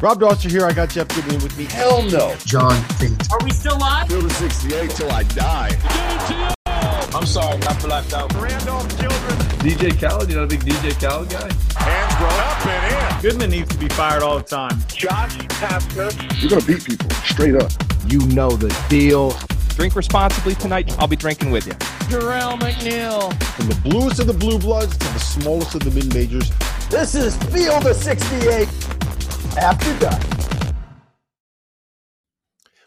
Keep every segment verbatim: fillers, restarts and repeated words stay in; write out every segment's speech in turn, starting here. Rob Dauster here. I got Jeff Goodman with me. Hell no. John Fink. Are we still live? Field of sixty-eight till I die. I'm sorry. I feel left out. Randolph Children. D J Khaled. You know the big D J Khaled guy? Hands grown up and in. Goodman needs to be fired all the time. Josh Tapsner. You're going to beat people. Straight up. You know the deal. Drink responsibly tonight. I'll be drinking with you. Darrell McNeil. From the bluest of the blue bloods to the smallest of the mid-majors. This is Field of sixty-eight After Dark.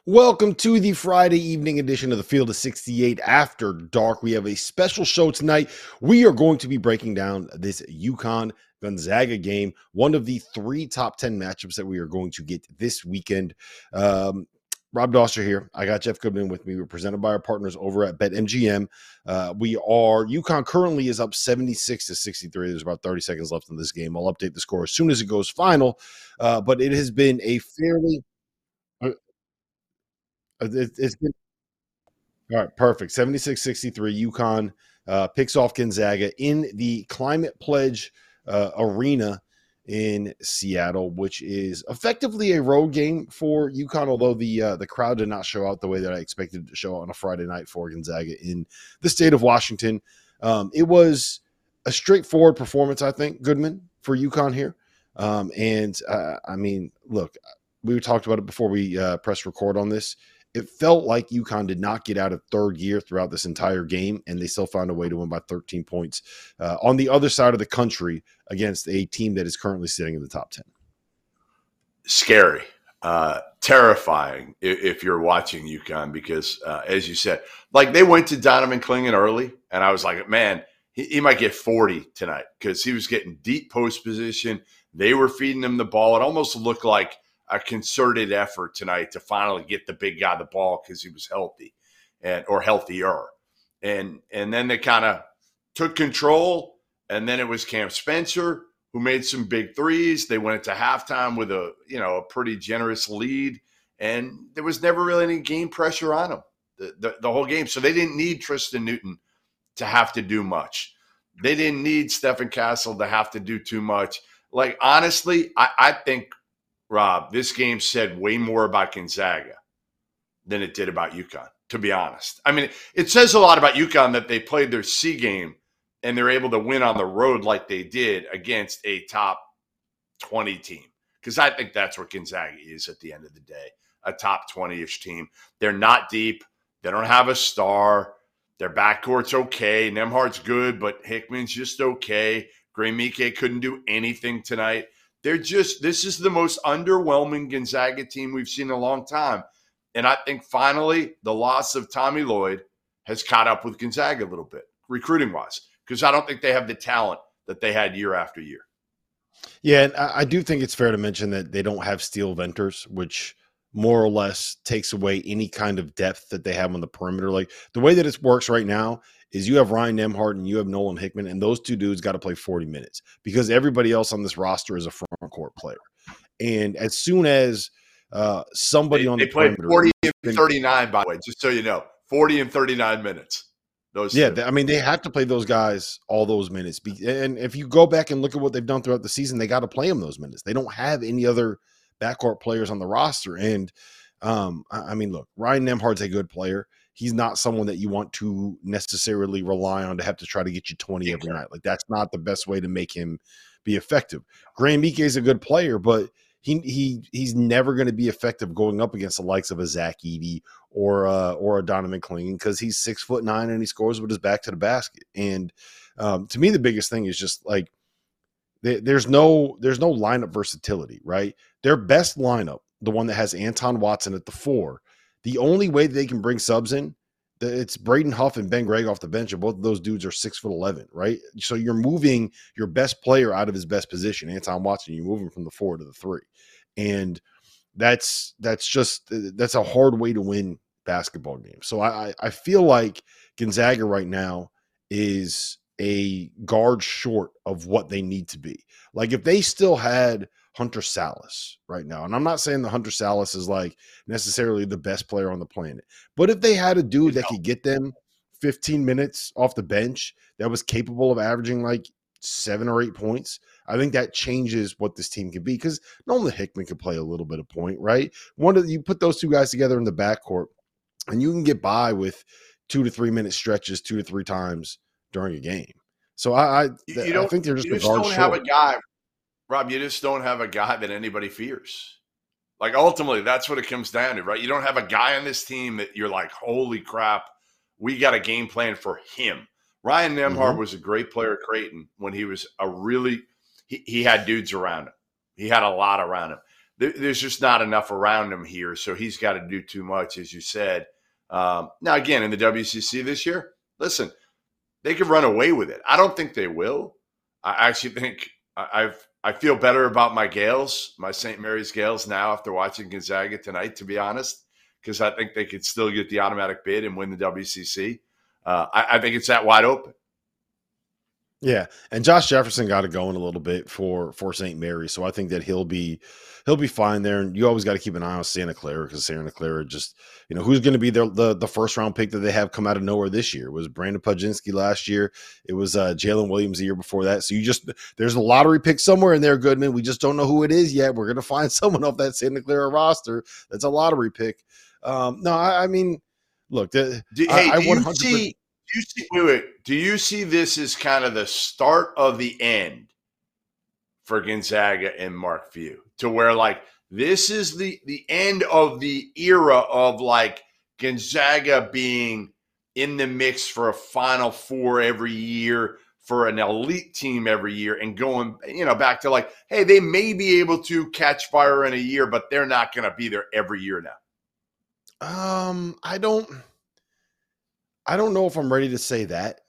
Welcome to the Friday evening edition of the Field of sixty-eight After Dark. We have a special show tonight. We are going to be breaking down this UConn Gonzaga game, one of the three top ten matchups that we are going to get this weekend. Um, Rob Dauster here. I got Jeff Goodman with me. We're presented by our partners over at BetMGM. Uh, we are, UConn currently is up seventy-six to sixty-three. There's about thirty seconds left in this game. I'll update the score as soon as it goes final. Uh, but it has been a fairly, uh, it, it's been, all right, perfect. seventy-six sixty-three, UConn uh, picks off Gonzaga in the Climate Pledge uh, Arena in Seattle, which is effectively a road game for UConn, although the uh, the crowd did not show out the way that I expected it to show on a Friday night for Gonzaga in the state of Washington. Um, it was a straightforward performance, I think, Goodman, for UConn here. Um, and, uh, I mean, look, we talked about it before we uh, pressed record on this. It felt like UConn did not get out of third gear throughout this entire game, and they still found a way to win by thirteen points uh, on the other side of the country against a team that is currently sitting in the top ten. Scary, uh, terrifying if, if you're watching UConn because, uh, as you said, like they went to Donovan Clingan early, and I was like, man, he, he might get forty tonight because he was getting deep post position. They were feeding him the ball. It almost looked like a concerted effort tonight to finally get the big guy the ball because he was healthy and or healthier. And and then they kind of took control, and then it was Cam Spencer who made some big threes. They went into halftime with a, you know, a pretty generous lead, and there was never really any game pressure on them the, the, the whole game. So they didn't need Tristan Newton to have to do much. They didn't need Stephen Castle to have to do too much. Like, honestly, I, I think – Rob, this game said way more about Gonzaga than it did about UConn, to be honest. I mean, it says a lot about UConn that they played their C game and they're able to win on the road like they did against a top twenty team, because I think that's what Gonzaga is at the end of the day, a top twenty-ish team. They're not deep. They don't have a star. Their backcourt's okay. Nembhard's good, but Hickman's just okay. Gremike couldn't do anything tonight. They're just, this is the most underwhelming Gonzaga team we've seen in a long time. And I think finally the loss of Tommy Lloyd has caught up with Gonzaga a little bit, recruiting-wise, because I don't think they have the talent that they had year after year. Yeah, and I do think it's fair to mention that they don't have Steele Venters, which more or less takes away any kind of depth that they have on the perimeter. Like, the way that it works right now is you have Ryan Nembhard and you have Nolan Hickman, and those two dudes got to play forty minutes because everybody else on this roster is a front court player. And as soon as uh, somebody they, on they the played perimeter, forty and thirty-nine, by the way, just so you know, forty and thirty-nine minutes. Those yeah, two. I mean, they have to play those guys all those minutes. And if you go back and look at what they've done throughout the season, they got to play them those minutes. They don't have any other backcourt players on the roster. And um, I, I mean, look, Ryan Nembhard's a good player. He's not someone that you want to necessarily rely on to have to try to get you twenty every night. Like, that's not the best way to make him be effective. Graham Ike is a good player, but he he he's never going to be effective going up against the likes of a Zach Edey or uh, or a Donovan Clingan, because he's six foot nine and he scores with his back to the basket. And um, to me, the biggest thing is just like they, there's no there's no lineup versatility, right? Their best lineup, the one that has Anton Watson at the four, the only way that they can bring subs in, it's Braden Huff and Ben Gregg off the bench, and both of those dudes are six foot eleven, right? So you're moving your best player out of his best position, Anton Watson. You're moving from the four to the three, and that's that's just that's a hard way to win basketball games. So I I feel like Gonzaga right now is a guard short of what they need to be. Like if they still had Hunter Salas right now, and I'm not saying the Hunter Salas is like necessarily the best player on the planet, but if they had a dude that could get them fifteen minutes off the bench that was capable of averaging like seven or eight points, I think that changes what this team can be, because Nolan Hickman could play a little bit of point, right? One of, you put those two guys together in the backcourt, and you can get by with two to three minute stretches two to three times during a game. So I, I, you don't, I think they're just, you just don't short. have a guy. Rob, you just don't have a guy that anybody fears. Like, ultimately, that's what it comes down to, right? You don't have a guy on this team that you're like, holy crap, we got a game plan for him. Ryan Nembhard mm-hmm. was a great player at Creighton when he was a really he, – he had dudes around him. He had a lot around him. There, there's just not enough around him here, so he's got to do too much, as you said. Um, now, again, in the W C C this year, listen, they could run away with it. I don't think they will. I actually think I, I've – I feel better about my Gales, my Saint Mary's Gales now after watching Gonzaga tonight, to be honest, because I think they could still get the automatic bid and win the W C C. Uh, I, I think it's that wide open. Yeah, and Josh Jefferson got it going a little bit for for Saint Mary's, so I think that he'll be he'll be fine there. And you always got to keep an eye on Santa Clara, because Santa Clara just, you know, who's going to be their, the the first round pick that they have come out of nowhere this year. It was Brandon Pudzinski last year. It was uh, Jalen Williams the year before that. So you just, there's a lottery pick somewhere in there, Goodman. We just don't know who it is yet. We're going to find someone off that Santa Clara roster that's a lottery pick. Um, no, I, I mean, look, the, do, I, hey, I one hundred percent. See, do you see, wait, wait, do you see this as kind of the start of the end for Gonzaga and Mark Few, to where like this is the the end of the era of like Gonzaga being in the mix for a Final Four every year, for an elite team every year, and going, you know, back to like, hey, they may be able to catch fire in a year, but they're not going to be there every year now? Um, I don't. I don't know if I'm ready to say that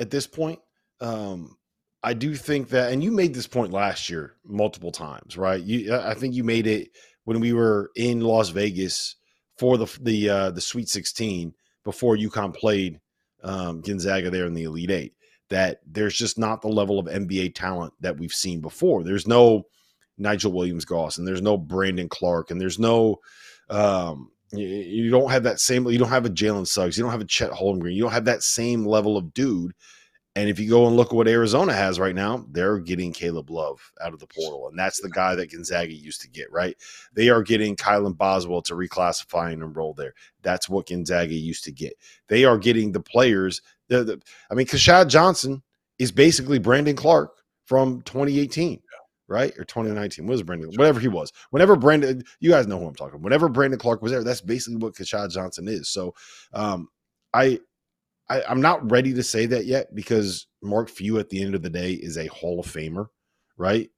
at this point. Um, I do think that, and you made this point last year multiple times, right? You, I think you made it when we were in Las Vegas for the the uh, the Sweet sixteen before UConn played um, Gonzaga there in the Elite Eight, that there's just not the level of N B A talent that we've seen before. There's no Nigel Williams-Goss, and there's no Brandon Clark, and there's no um, – you don't have that same, you don't have a Jalen Suggs, you don't have a Chet Holmgren, you don't have that same level of dude. And if you go and look at what Arizona has right now, they're getting Caleb Love out of the portal, and that's the guy that Gonzaga used to get, right? They are getting Kylan Boswell to reclassify and enroll there. That's what Gonzaga used to get. They are getting the players. The, the, I mean, Kashad Johnson is basically Brandon Clark from twenty eighteen. Right? Or twenty nineteen. What was Brandon? Whatever he was. Whenever Brandon, you guys know who I'm talking about. Whenever Brandon Clark was there, that's basically what Kashad Johnson is. So um, I, I, I'm not ready to say that yet, because Mark Few at the end of the day is a Hall of Famer, right?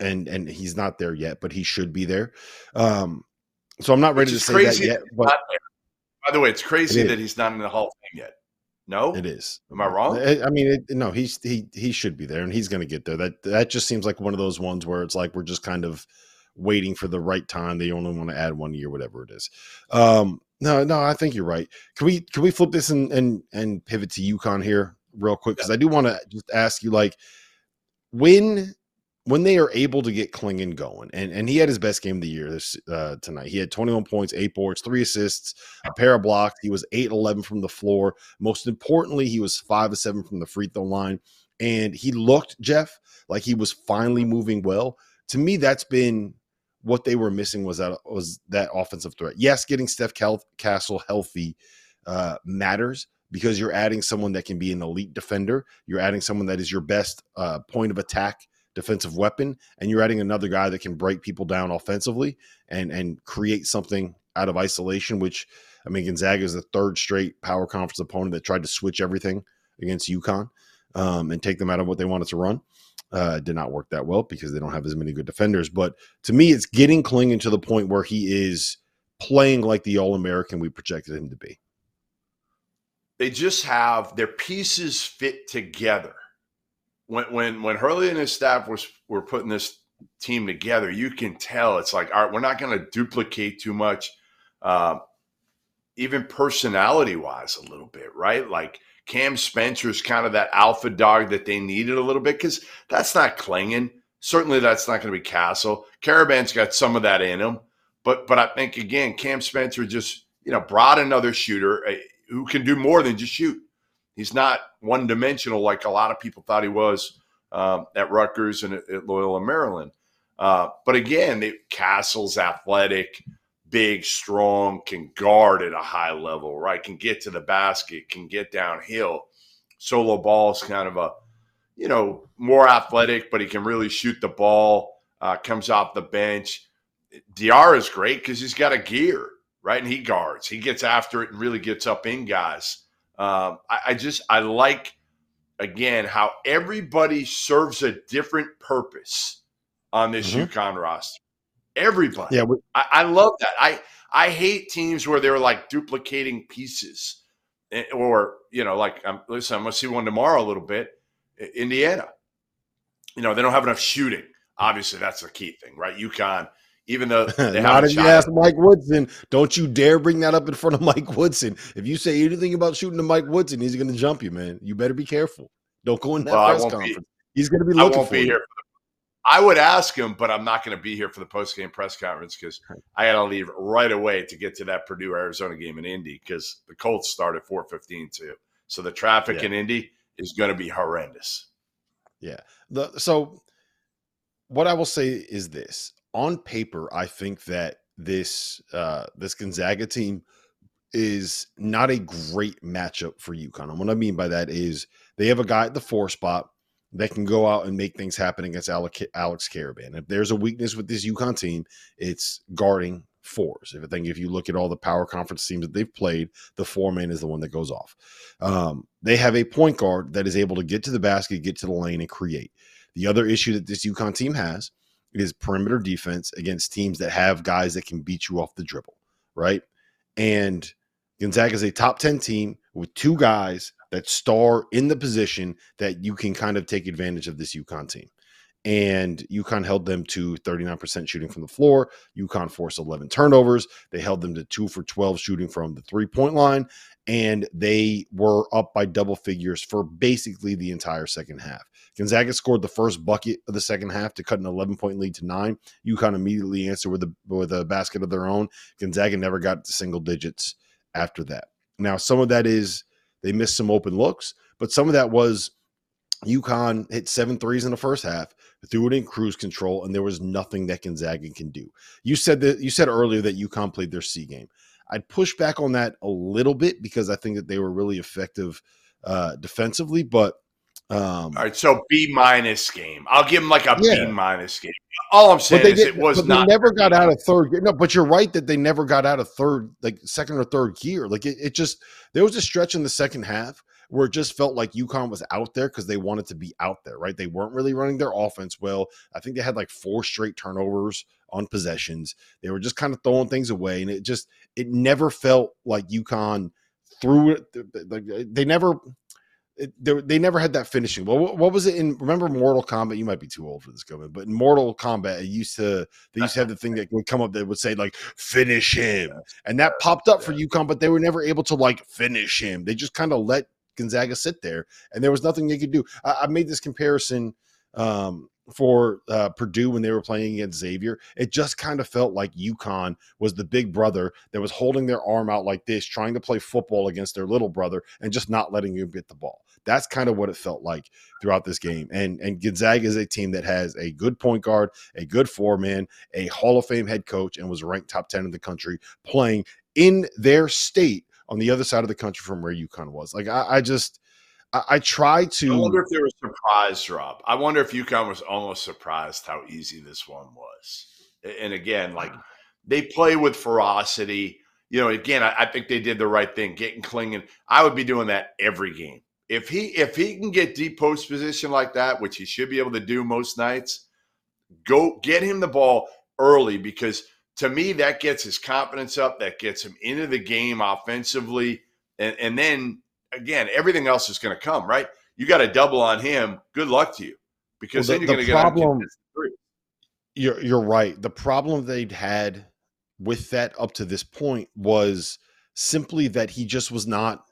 And and he's not there yet, but he should be there. Um, so I'm not ready to say that yet. But by the way, it's crazy that he's not in the Hall of Fame yet. No, it is. Am I wrong? I mean, it, no, he's, he, he should be there, and he's going to get there. That, that just seems like one of those ones where it's like, we're just kind of waiting for the right time. They only want to add one year, whatever it is. Um, no, no, I think you're right. Can we, can we flip this and, and, and pivot to UConn here real quick? Cause I do want to just ask you, like, when, when they are able to get Clingan going, and, and he had his best game of the year this uh, tonight. He had twenty-one points, eight boards, three assists, a pair of blocks. He was eight of eleven from the floor. Most importantly, he was five of seven from the free throw line. And he looked, Jeff, like he was finally moving well. To me, that's been what they were missing, was that, was that offensive threat. Yes, getting Steph Castle healthy uh, matters, because you're adding someone that can be an elite defender. You're adding someone that is your best uh, point of attack defensive weapon, and you're adding another guy that can break people down offensively and and create something out of isolation, which, I mean, Gonzaga is the third straight power conference opponent that tried to switch everything against UConn um, and take them out of what they wanted to run. Uh, did not work that well because they don't have as many good defenders. But to me, it's getting Clingan to the point where he is playing like the All-American we projected him to be. They just have their pieces fit together. When when when Hurley and his staff was were putting this team together, you can tell it's like, all right, we're not going to duplicate too much, uh, even personality-wise a little bit, right? Like Cam Spencer is kind of that alpha dog that they needed a little bit because that's not Clingan. Certainly that's not going to be Castle. Caravan's got some of that in him. But but I think, again, Cam Spencer just, you know, brought another shooter who can do more than just shoot. He's not one-dimensional like a lot of people thought he was um, at Rutgers and at, at Loyola, Maryland. Uh, but again, they, Castle's athletic, big, strong, can guard at a high level, right? Can get to the basket, can get downhill. Solo ball is kind of a, you know, more athletic, but he can really shoot the ball, uh, comes off the bench. D R is great because he's got a gear, right? And he guards. He gets after it and really gets up in guys. Um, I, I just – I like, again, how everybody serves a different purpose on this mm-hmm. UConn roster. Everybody. Yeah, we- I, I love that. I, I hate teams where they're, like, duplicating pieces or, you know, like, I'm, listen, I'm going to see one tomorrow a little bit. Indiana. You know, they don't have enough shooting. Obviously, that's the key thing, right? UConn – Even though they not if you ask Mike Woodson, don't you dare bring that up in front of Mike Woodson. If you say anything about shooting to Mike Woodson, he's going to jump you, man. You better be careful. Don't go in that well, press conference. Be, he's going to be looking I won't for be you. Here. I would ask him, but I'm not going to be here for the post-game press conference because I got to leave right away to get to that Purdue-Arizona game in Indy because the Colts start at four fifteen too. So the traffic yeah. in Indy is going to be horrendous. Yeah. The, so what I will say is this. On paper, I think that this uh, this Gonzaga team is not a great matchup for UConn. And what I mean by that is they have a guy at the four spot that can go out and make things happen against Alex, Alex Caravan. If there's a weakness with this UConn team, it's guarding fours. If I think if you look at all the power conference teams that they've played, the four man is the one that goes off. Um, they have a point guard that is able to get to the basket, get to the lane, and create. The other issue that this UConn team has is perimeter defense against teams that have guys that can beat you off the dribble, right? And Gonzaga is a top ten team with two guys that star in the position that you can kind of take advantage of this UConn team. And UConn held them to thirty-nine percent shooting from the floor. UConn forced eleven turnovers. They held them to two for twelve shooting from the three-point line. And they were up by double figures for basically the entire second half. Gonzaga scored the first bucket of the second half to cut an eleven-point lead to nine. UConn immediately answered with a, with a basket of their own. Gonzaga never got to single digits after that. Now, some of that is they missed some open looks, but some of that was UConn hit seven threes in the first half, threw it in cruise control, and there was nothing that Gonzaga can do. You said that you said earlier that UConn played their C game. I'd push back on that a little bit because I think that they were really effective uh, defensively, but um, all right, so B minus game. I'll give them like a yeah. B minus game. All I'm saying is it was but not. They never got out of third. No, but you're right that they never got out of third, like second or third gear. Like it, it just there was a stretch in the second half where it just felt like UConn was out there because they wanted to be out there, right? They weren't really running their offense well. I think they had like four straight turnovers on possessions. They were just kind of throwing things away, and it just it never felt like UConn threw it. Like they never, it, they, they never had that finishing. Well, what, what was it in? Remember Mortal Kombat? You might be too old for this, Goodman, but in Mortal Kombat, it used to they used to have the thing that would come up that would say like "finish him," and that popped up for UConn, but they were never able to like finish him. They just kind of let Gonzaga sit there, and there was nothing they could do. I, I made this comparison um, for uh, Purdue when they were playing against Xavier. It just kind of felt like UConn was the big brother that was holding their arm out like this, trying to play football against their little brother and just not letting him get the ball. That's kind of what it felt like throughout this game. And, and Gonzaga is a team that has a good point guard, a good four-man, a Hall of Fame head coach, and was ranked top ten in the country playing in their state on the other side of the country from where UConn was. Like I, I just, I, I try to. I wonder if they were surprised, Rob. I wonder if UConn was almost surprised how easy this one was. And again, like they play with ferocity. You know, again, I, I think they did the right thing, getting Clingan. I would be doing that every game. If he if he can get deep post position like that, which he should be able to do most nights, go get him the ball early, because to me that gets his confidence up, that gets him into the game offensively, and, and then again everything else is going to come, right? You got a double on him. Good luck to you, because well, the, then you're going to get three. You're you're right. The problem they'd had with that up to this point was simply that he just was not.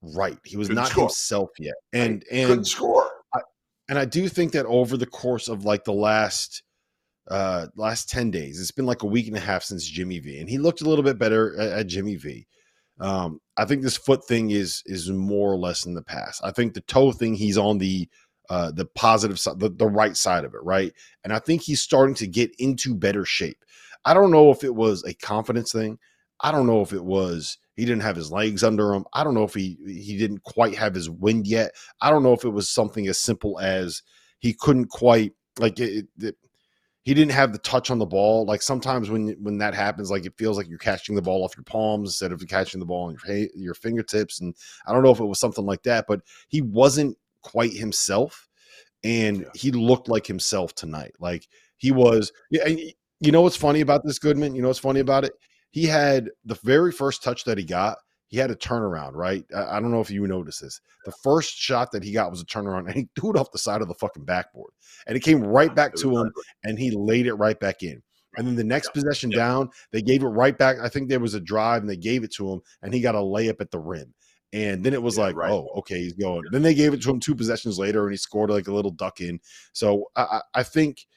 Right, he was Couldn't not score. himself yet, and and Couldn't score. I, and I do think that over the course of like the last uh, last ten days, it's been like a week and a half since Jimmy V, and he looked a little bit better at, at Jimmy V. Um, I think this foot thing is is more or less in the past. I think the toe thing, he's on the uh, the positive side, the, the right side of it, right? And I think he's starting to get into better shape. I don't know if it was a confidence thing. I don't know if it was. He didn't have his legs under him. I don't know if he he didn't quite have his wind yet. I don't know if it was something as simple as he couldn't quite like it, it, he didn't have the touch on the ball. Like sometimes when when that happens, like it feels like you're catching the ball off your palms instead of catching the ball on your your fingertips. And I don't know if it was something like that, but he wasn't quite himself, and yeah. he looked like himself tonight. Like he was. Yeah, and you know what's funny about this, Goodman? You know what's funny about it? He had the very first touch that he got, he had a turnaround, right? I, I don't know if you noticed this. The first shot that he got was a turnaround, and he threw it off the side of the fucking backboard. And it came right back to him, and he laid it right back in. And then the next yeah. possession yeah. down, they gave it right back. I think there was a drive, and they gave it to him, and he got a layup at the rim. And then it was yeah, like, right. oh, okay, he's going. Then they gave it to him two possessions later, and he scored like a little duck in. So I, I think –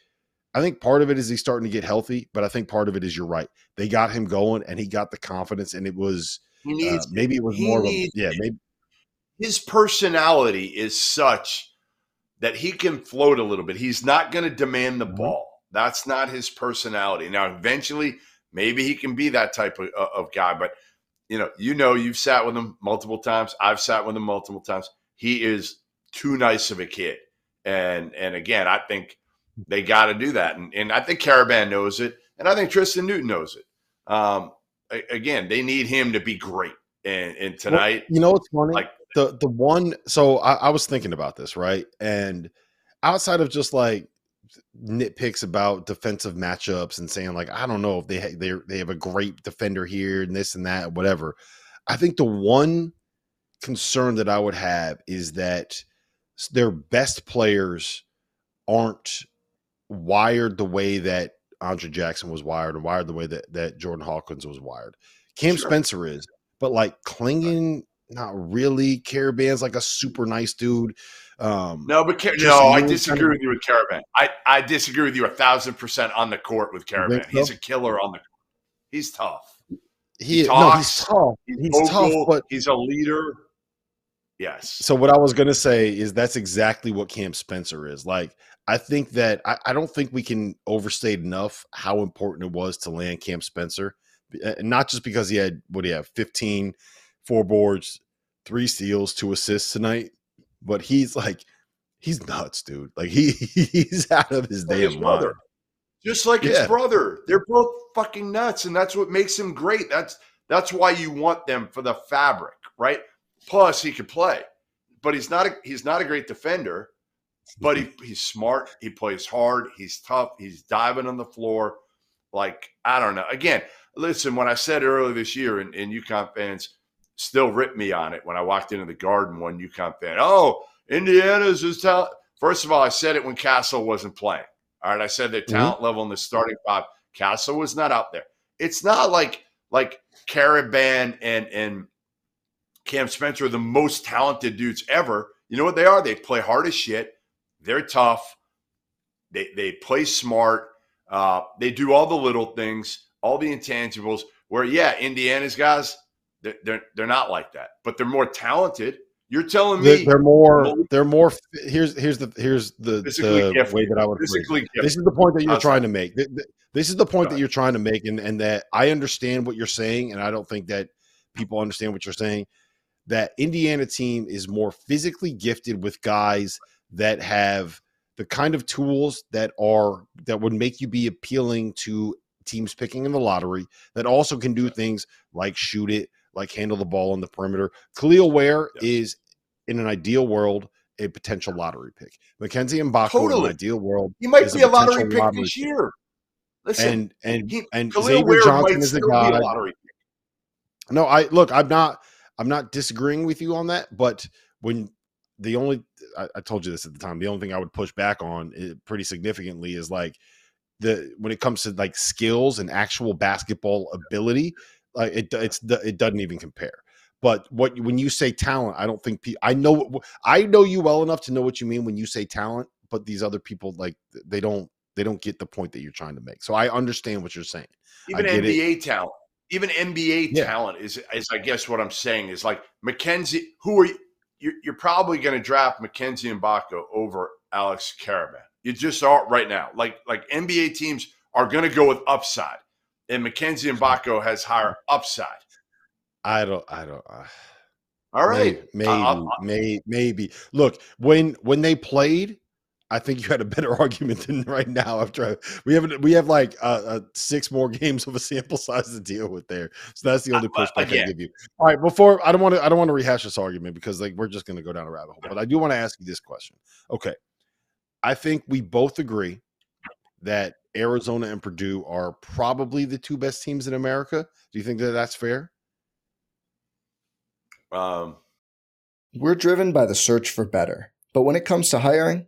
I think part of it is he's starting to get healthy, but I think part of it is you're right. They got him going, and he got the confidence, and it was he needs, uh, maybe it was more needs, of a, yeah. Maybe his personality is such that he can float a little bit. He's not going to demand the mm-hmm. ball. That's not his personality. Now, eventually, maybe he can be that type of, of guy. But you know, you know, you've sat with him multiple times. I've sat with him multiple times. He is too nice of a kid, and and again, I think. They got to do that. And, and I think Caravan knows it. And I think Tristan Newton knows it. Um, a, again, they need him to be great. And, and tonight, well, you know, what's funny. Like, the, the one, so I, I was thinking about this, right? And outside of just like nitpicks about defensive matchups and saying like, I don't know if they, ha- they, they have a great defender here and this and that, whatever. I think the one concern that I would have is that their best players aren't wired the way that Andre Jackson was wired and wired the way that, that Jordan Hawkins was wired. Cam sure. Spencer is, but like Clingan, not really. Caravan's like a super nice dude. Um, no, but Car- no, I disagree kind of- with you with Caravan. I, I disagree with you a thousand percent on the court with Caravan. He's a killer on the court. He's tough. He, he talks. No, he's tough. He's, he's tough, but he's a leader. Yes. So what I was going to say is that's exactly what Cam Spencer is. Like, I think that I, I don't think we can overstate enough how important it was to land Cam Spencer, not just because he had, what do you have, fifteen, four boards, three steals, two assists tonight, but he's like, he's nuts, dude. Like he he's out of his damn mind. Just like yeah. his brother. They're both fucking nuts, and that's what makes them great. That's that's why you want them for the fabric, right? Plus, he could play, but he's not a, he's not a great defender, but he, he's smart. He plays hard. He's tough. He's diving on the floor. Like, I don't know. Again, listen, when I said earlier this year, and, and UConn fans still ripped me on it when I walked into the Garden, one UConn fan, oh, Indiana's his talent. First of all, I said it when Castle wasn't playing. All right, I said their talent mm-hmm. level in the starting five. Castle was not out there. It's not like like Caravan and and – Cam Spencer are the most talented dudes ever. You know what they are? They play hard as shit. They're tough. They they play smart. Uh, they do all the little things, all the intangibles. Where, yeah, Indiana's guys, they're they're, they're not like that, but they're more talented. You're telling me they're more. They're more. Here's here's the here's the, the way that I would. This is the point that you're trying to make. This is the point that you're trying to make, and and that I understand what you're saying, and I don't think that people understand what you're saying. that Indiana team is more physically gifted with guys that have the kind of tools that are that would make you be appealing to teams picking in the lottery, that also can do things like shoot it, like handle the ball on the perimeter. Khalil Ware yeah. is, in an ideal world, a potential lottery pick. Mackenzie Mbako totally. in an ideal world. He might be a, a lottery pick lottery this year. Pick. Listen, and and, he, and Xavier Johnson is the guy. No, I look, I'm not I'm not disagreeing with you on that, but when the only I, I told you this at the time, the only thing I would push back on is, pretty significantly is like the when it comes to like skills and actual basketball ability, like it it's it doesn't even compare. But what when you say talent, I don't think I know I know you well enough to know what you mean when you say talent, but these other people like they don't they don't get the point that you're trying to make. So I understand what you're saying. Even N B A it. talent, even N B A yeah. talent is, is I guess what I'm saying is like McKenzie, who are you? You're, you're probably going to draft Mackenzie Mbako over Alex Caravan. You just aren't right now. Like, like N B A teams are going to go with upside, and Mackenzie Mbako has higher upside. I don't, I don't. Uh, All right. Maybe, maybe, maybe, maybe. Look, when, when they played, I think you had a better argument than right now. After we have we have like uh, uh, six more games of a sample size to deal with there, so that's the only pushback uh, yeah. I give you. All right, before I don't want to I don't want to rehash this argument because like we're just going to go down a rabbit hole. But I do want to ask you this question. Okay, I think we both agree that Arizona and Purdue are probably the two best teams in America. Do you think that that's fair? Um, we're driven by the search for better. But when it comes to hiring,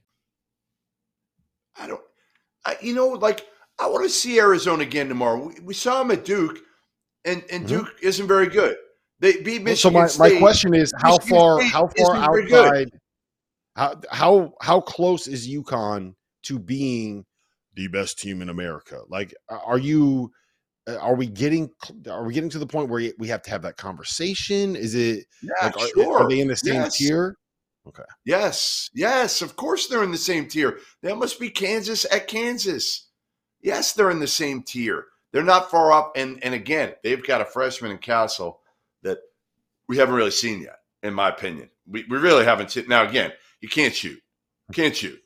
I don't, I, you know, like I want to see Arizona again tomorrow. We, we saw him at Duke, and, and mm-hmm. Duke isn't very good. They beat Michigan well, so my, State. My question is, how Michigan far, State how far outside, how, how how close is UConn to being the best team in America? Like, are you, are we getting, are we getting to the point where we have to have that conversation? Is it? Yeah, like, sure. Are, are they in the same yes. tier? Okay. Yes. Yes. Of course they're in the same tier. That must be Kansas at Kansas. Yes, they're in the same tier. They're not far up. And and again, they've got a freshman in Castle that we haven't really seen yet, in my opinion. We we really haven't seen. Now, again, you can't shoot. Can't shoot.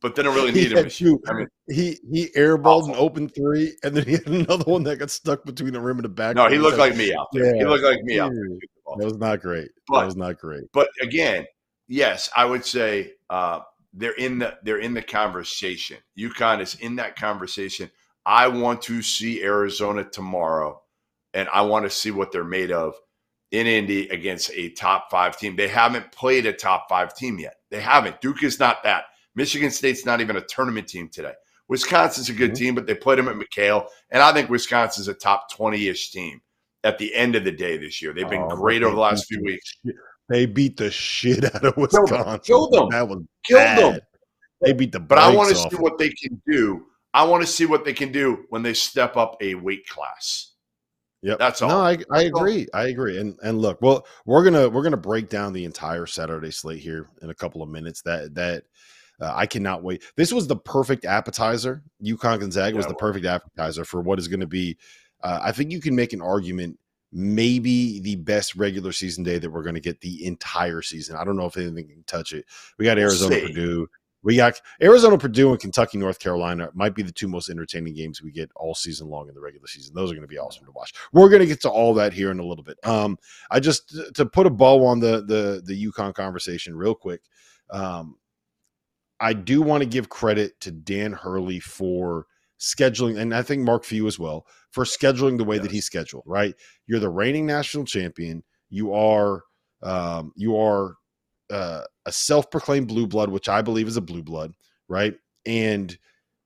But they don't really need him to shoot. I mean, he he airballed an open three, and then he had another one that got stuck between the rim and the back. No, he looked like me out there. Yeah. He looked like me out there. That was not great. But, that was not great. But again, yes, I would say uh, they're in the they're in the conversation. UConn is in that conversation. I want to see Arizona tomorrow, and I want to see what they're made of in Indy against a top five team. They haven't played a top five team yet. They haven't. Duke is not that. Michigan State's not even a tournament team today. Wisconsin's a good mm-hmm. team, but they played them at McHale, and I think Wisconsin's a top twenty-ish team at the end of the day this year. They've been oh, great over the last few weeks. They beat the shit out of Wisconsin. Killed them. That was Killed bad. them. They beat the But I want to see what they can do. I want to see what they can do when they step up a weight class. Yep. That's all. No, I, I agree. I agree. And and look, well, we're gonna we're gonna break down the entire Saturday slate here in a couple of minutes. That that uh, I cannot wait. This was the perfect appetizer. UConn Gonzaga yeah, was the perfect appetizer for what is going to be. Uh, I think you can make an argument. Maybe the best regular season day that we're going to get the entire season. I don't know if anything can touch it. We got Arizona, See. Purdue. We got Arizona, Purdue, and Kentucky, North Carolina. Might be the two most entertaining games we get all season long in the regular season. Those are going to be awesome to watch. We're going to get to all that here in a little bit. Um, I just to put a bow on the the the UConn conversation real quick. Um, I do want to give credit to Dan Hurley for scheduling, and I think Mark Few as well, for scheduling the way yes. that he scheduled, right? You're the reigning national champion. You are um, you are uh, a self-proclaimed blue blood, which I believe is a blue blood, right? And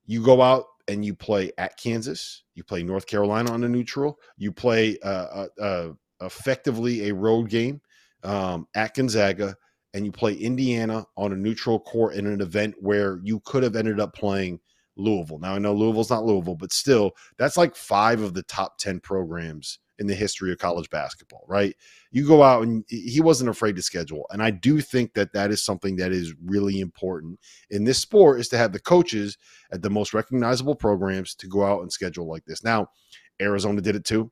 you go out and you play at Kansas. You play North Carolina on a neutral. You play uh, uh, uh, effectively a road game um, at Gonzaga, and you play Indiana on a neutral court in an event where you could have ended up playing Louisville. Now, I know Louisville's not Louisville, but still, that's like five of the top ten programs in the history of college basketball, right? You go out and he wasn't afraid to schedule. And I do think that that is something that is really important in this sport, is to have the coaches at the most recognizable programs to go out and schedule like this. Now, Arizona did it too.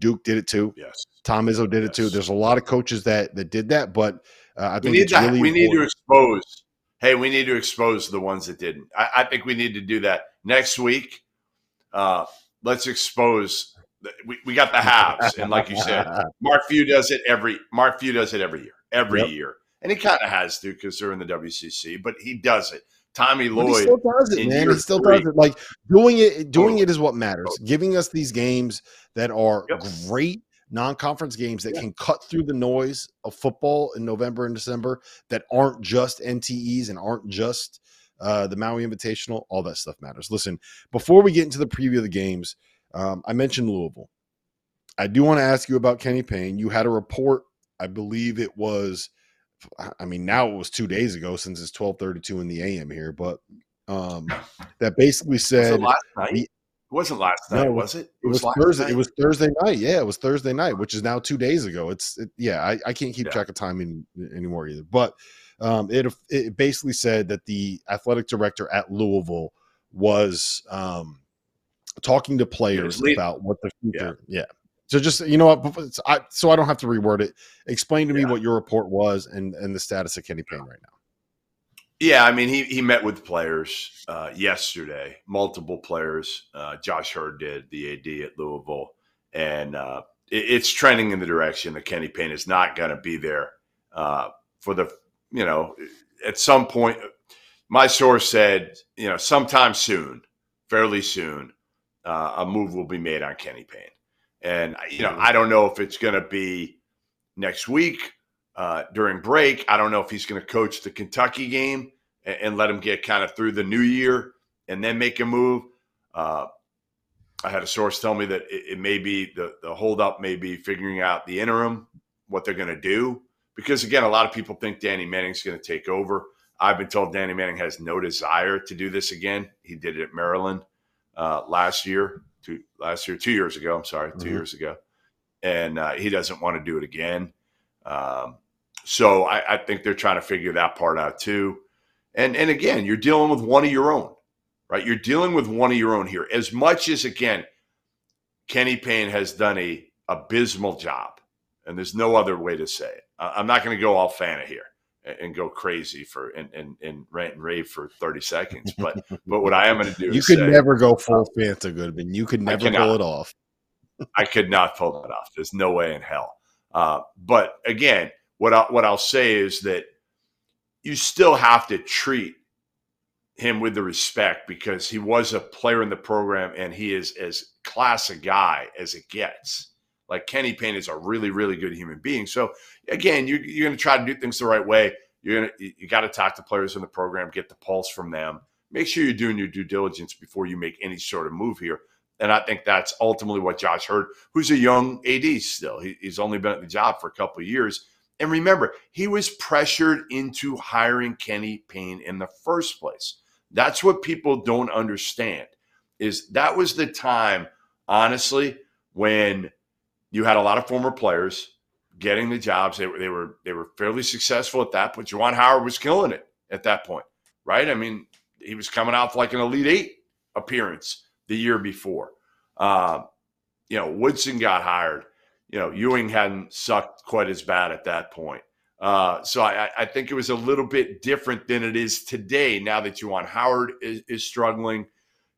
Duke did it too. Yes. Tom Izzo did yes. it too. There's a lot of coaches that that did that, but uh, I we think need it's to, really we important. need to expose. Hey, we need to expose the ones that didn't. I, I think we need to do that next week. Uh, let's expose. The, we, we got the halves, and like you said, Mark Few does it every. Mark Few does it every year, every yep. year, and he kind of has to because they're in the W C C. But he does it. Tommy Lloyd he still does it, man. He still three. does it. Like doing it, doing it is what matters. Oh. Giving us these games that are yep. great. Non-conference games that yeah. can cut through the noise of football in November and December, that aren't just N T Es and aren't just uh, the Maui Invitational. All that stuff matters. Listen, before we get into the preview of the games, um, I mentioned Louisville. I do want to ask you about Kenny Payne. You had a report, I believe it was, I mean, now it was two days ago since it's twelve thirty-two in the A M here, but um, that basically said last night. It wasn't last night, no, was it? It was, it was Thursday. Night. It was Thursday night. Yeah, it was Thursday night, which is now two days ago. It's it, yeah, I, I can't keep yeah. track of time in, anymore either. But um, it it basically said that the athletic director at Louisville was um, talking to players about what the future. Yeah. yeah. So just you know what? I, so I don't have to reword it. Explain to yeah. me what your report was and and the status of Kenny Payne right now. Yeah, I mean, he he met with players uh, yesterday, multiple players. Uh, Josh Hurd did, the A D at Louisville, and uh, it, it's trending in the direction that Kenny Payne is not going to be there uh, for the, you know, at some point. My source said, you know, sometime soon, fairly soon, uh, a move will be made on Kenny Payne. And, you know, I don't know if it's going to be next week. Uh, during break, I don't know if he's going to coach the Kentucky game and, and let him get kind of through the new year and then make a move. Uh, I had a source tell me that it, it may be the, the holdup may be figuring out the interim, what they're going to do. Because, again, a lot of people think Danny Manning's going to take over. I've been told Danny Manning has no desire to do this again. He did it at Maryland uh, last year, two, last year, two years ago. I'm sorry, two mm-hmm. years ago. And uh, he doesn't want to do it again. Um, So I, I think they're trying to figure that part out too. And and again, you're dealing with one of your own, right? You're dealing with one of your own here. As much as, again, Kenny Payne has done a abysmal job, and there's no other way to say it. I'm not going to go all fan of here and, and go crazy for and, and and rant and rave for thirty seconds. But but what I am going to do you is You could say, never go full Fanta Goodman. You could never cannot, pull it off. I could not pull that off. There's no way in hell. Uh, but again, What, I, what I'll say is that you still have to treat him with the respect because he was a player in the program and he is as class a guy as it gets. Like Kenny Payne is a really, really good human being. So, again, you're, you're going to try to do things the right way. You're gonna, you got to talk to players in the program, get the pulse from them. Make sure you're doing your due diligence before you make any sort of move here. And I think that's ultimately what Josh Hurd, who's a young A D still. He, he's only been at the job for a couple of years. And remember, he was pressured into hiring Kenny Payne in the first place. That's what people don't understand, is that was the time, honestly, when you had a lot of former players getting the jobs. They were they were they were fairly successful at that point. Juwan Howard was killing it at that point, right? I mean, he was coming off like an Elite Eight appearance the year before. Uh, you know, Woodson got hired. You know, Ewing hadn't sucked quite as bad at that point. Uh, so I, I think it was a little bit different than it is today now that Juwan Howard is, is struggling.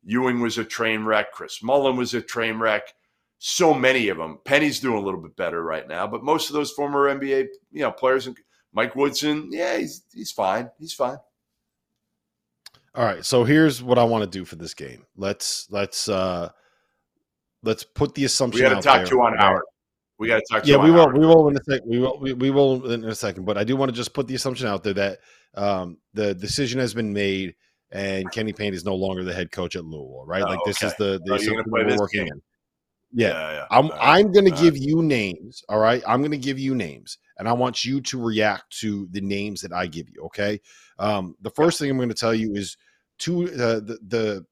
Ewing was a train wreck. Chris Mullen was a train wreck. So many of them. Penny's doing a little bit better right now, but most of those former N B A you know, players, Mike Woodson, yeah, he's, he's fine. He's fine. All right, so here's what I want to do for this game. Let's let's uh, let's put the assumption. We got to talk Juwan Howard. We got to talk. Yeah, Juwan we will. Howard. We will in a second. We will. We, we will in a second. But I do want to just put the assumption out there that um, the decision has been made, and Kenny Payne is no longer the head coach at Louisville. Right? Oh, like this okay. is the the oh, assumption we're working in. Yeah. yeah, yeah. I'm. Right. I'm going to give right. you names. All right. I'm going to give you names, and I want you to react to the names that I give you. Okay. Um, the first thing I'm going to tell you is two. Uh, the, the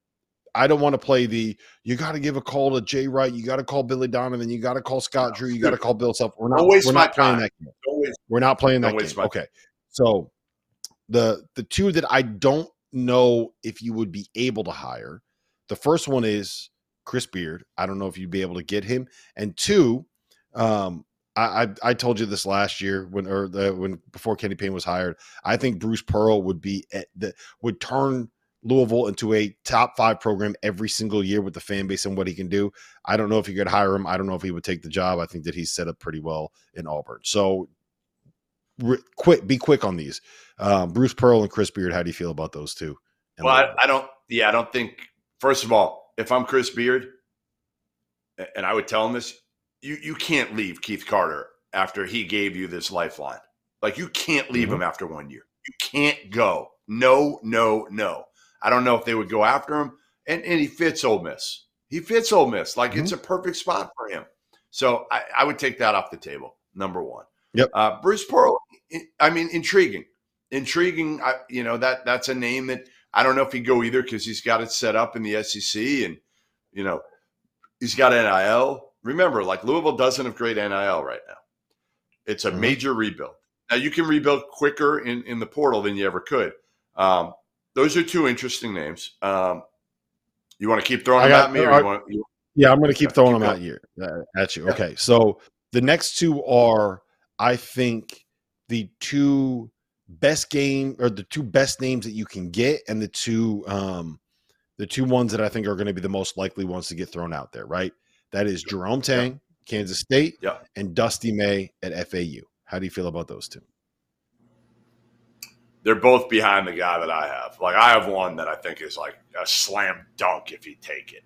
I don't want to play the. You got to give a call to Jay Wright. You got to call Billy Donovan. You got to call Scott Drew. You got to call Bill Self. We're not. We're not playing time. that game. Always. We're not playing that Always game. Okay. So the the two that I don't know if you would be able to hire. The first one is Chris Beard. I don't know if you'd be able to get him. And two, um, I, I I told you this last year when or the, when before Kenny Payne was hired. I think Bruce Pearl would be at the would turn Louisville into a top five program every single year with the fan base and what he can do. I don't know if you could hire him. I don't know if he would take the job. I think that he's set up pretty well in Auburn. So re- quick, be quick on these. Um, Bruce Pearl and Chris Beard. How do you feel about those two? Well, I, I don't. Yeah, I don't think. First of all, if I'm Chris Beard, and I would tell him this, you you can't leave Keith Carter after he gave you this lifeline. Like, you can't leave mm-hmm. him after one year. You can't go. No, no, no. I don't know if they would go after him. And and he fits Ole Miss. He fits Ole Miss. Like, mm-hmm. it's a perfect spot for him. So I, I would take that off the table, number one. Yep. Uh, Bruce Pearl, I mean, intriguing. Intriguing, I, you know, that that's a name that – I don't know if he'd go either because he's got it set up in the S E C and, you know, he's got N I L. Remember, like, Louisville doesn't have great N I L right now. It's a mm-hmm. major rebuild. Now, you can rebuild quicker in, in the portal than you ever could. Um, those are two interesting names. Um, you want to keep throwing them at me? Or I, you wanna, you, yeah, I'm going to keep throwing keep them at you, at you. Okay, so the next two are, I think, the two – best game or the two best names that you can get, and the two um the two ones that I think are going to be the most likely ones to get thrown out there, right? That is Jerome Tang, yep. Kansas State, yep. and Dusty May at F A U. How do you feel about those two? They're both behind the guy that I have. Like, I have one that I think is like a slam dunk if you take it.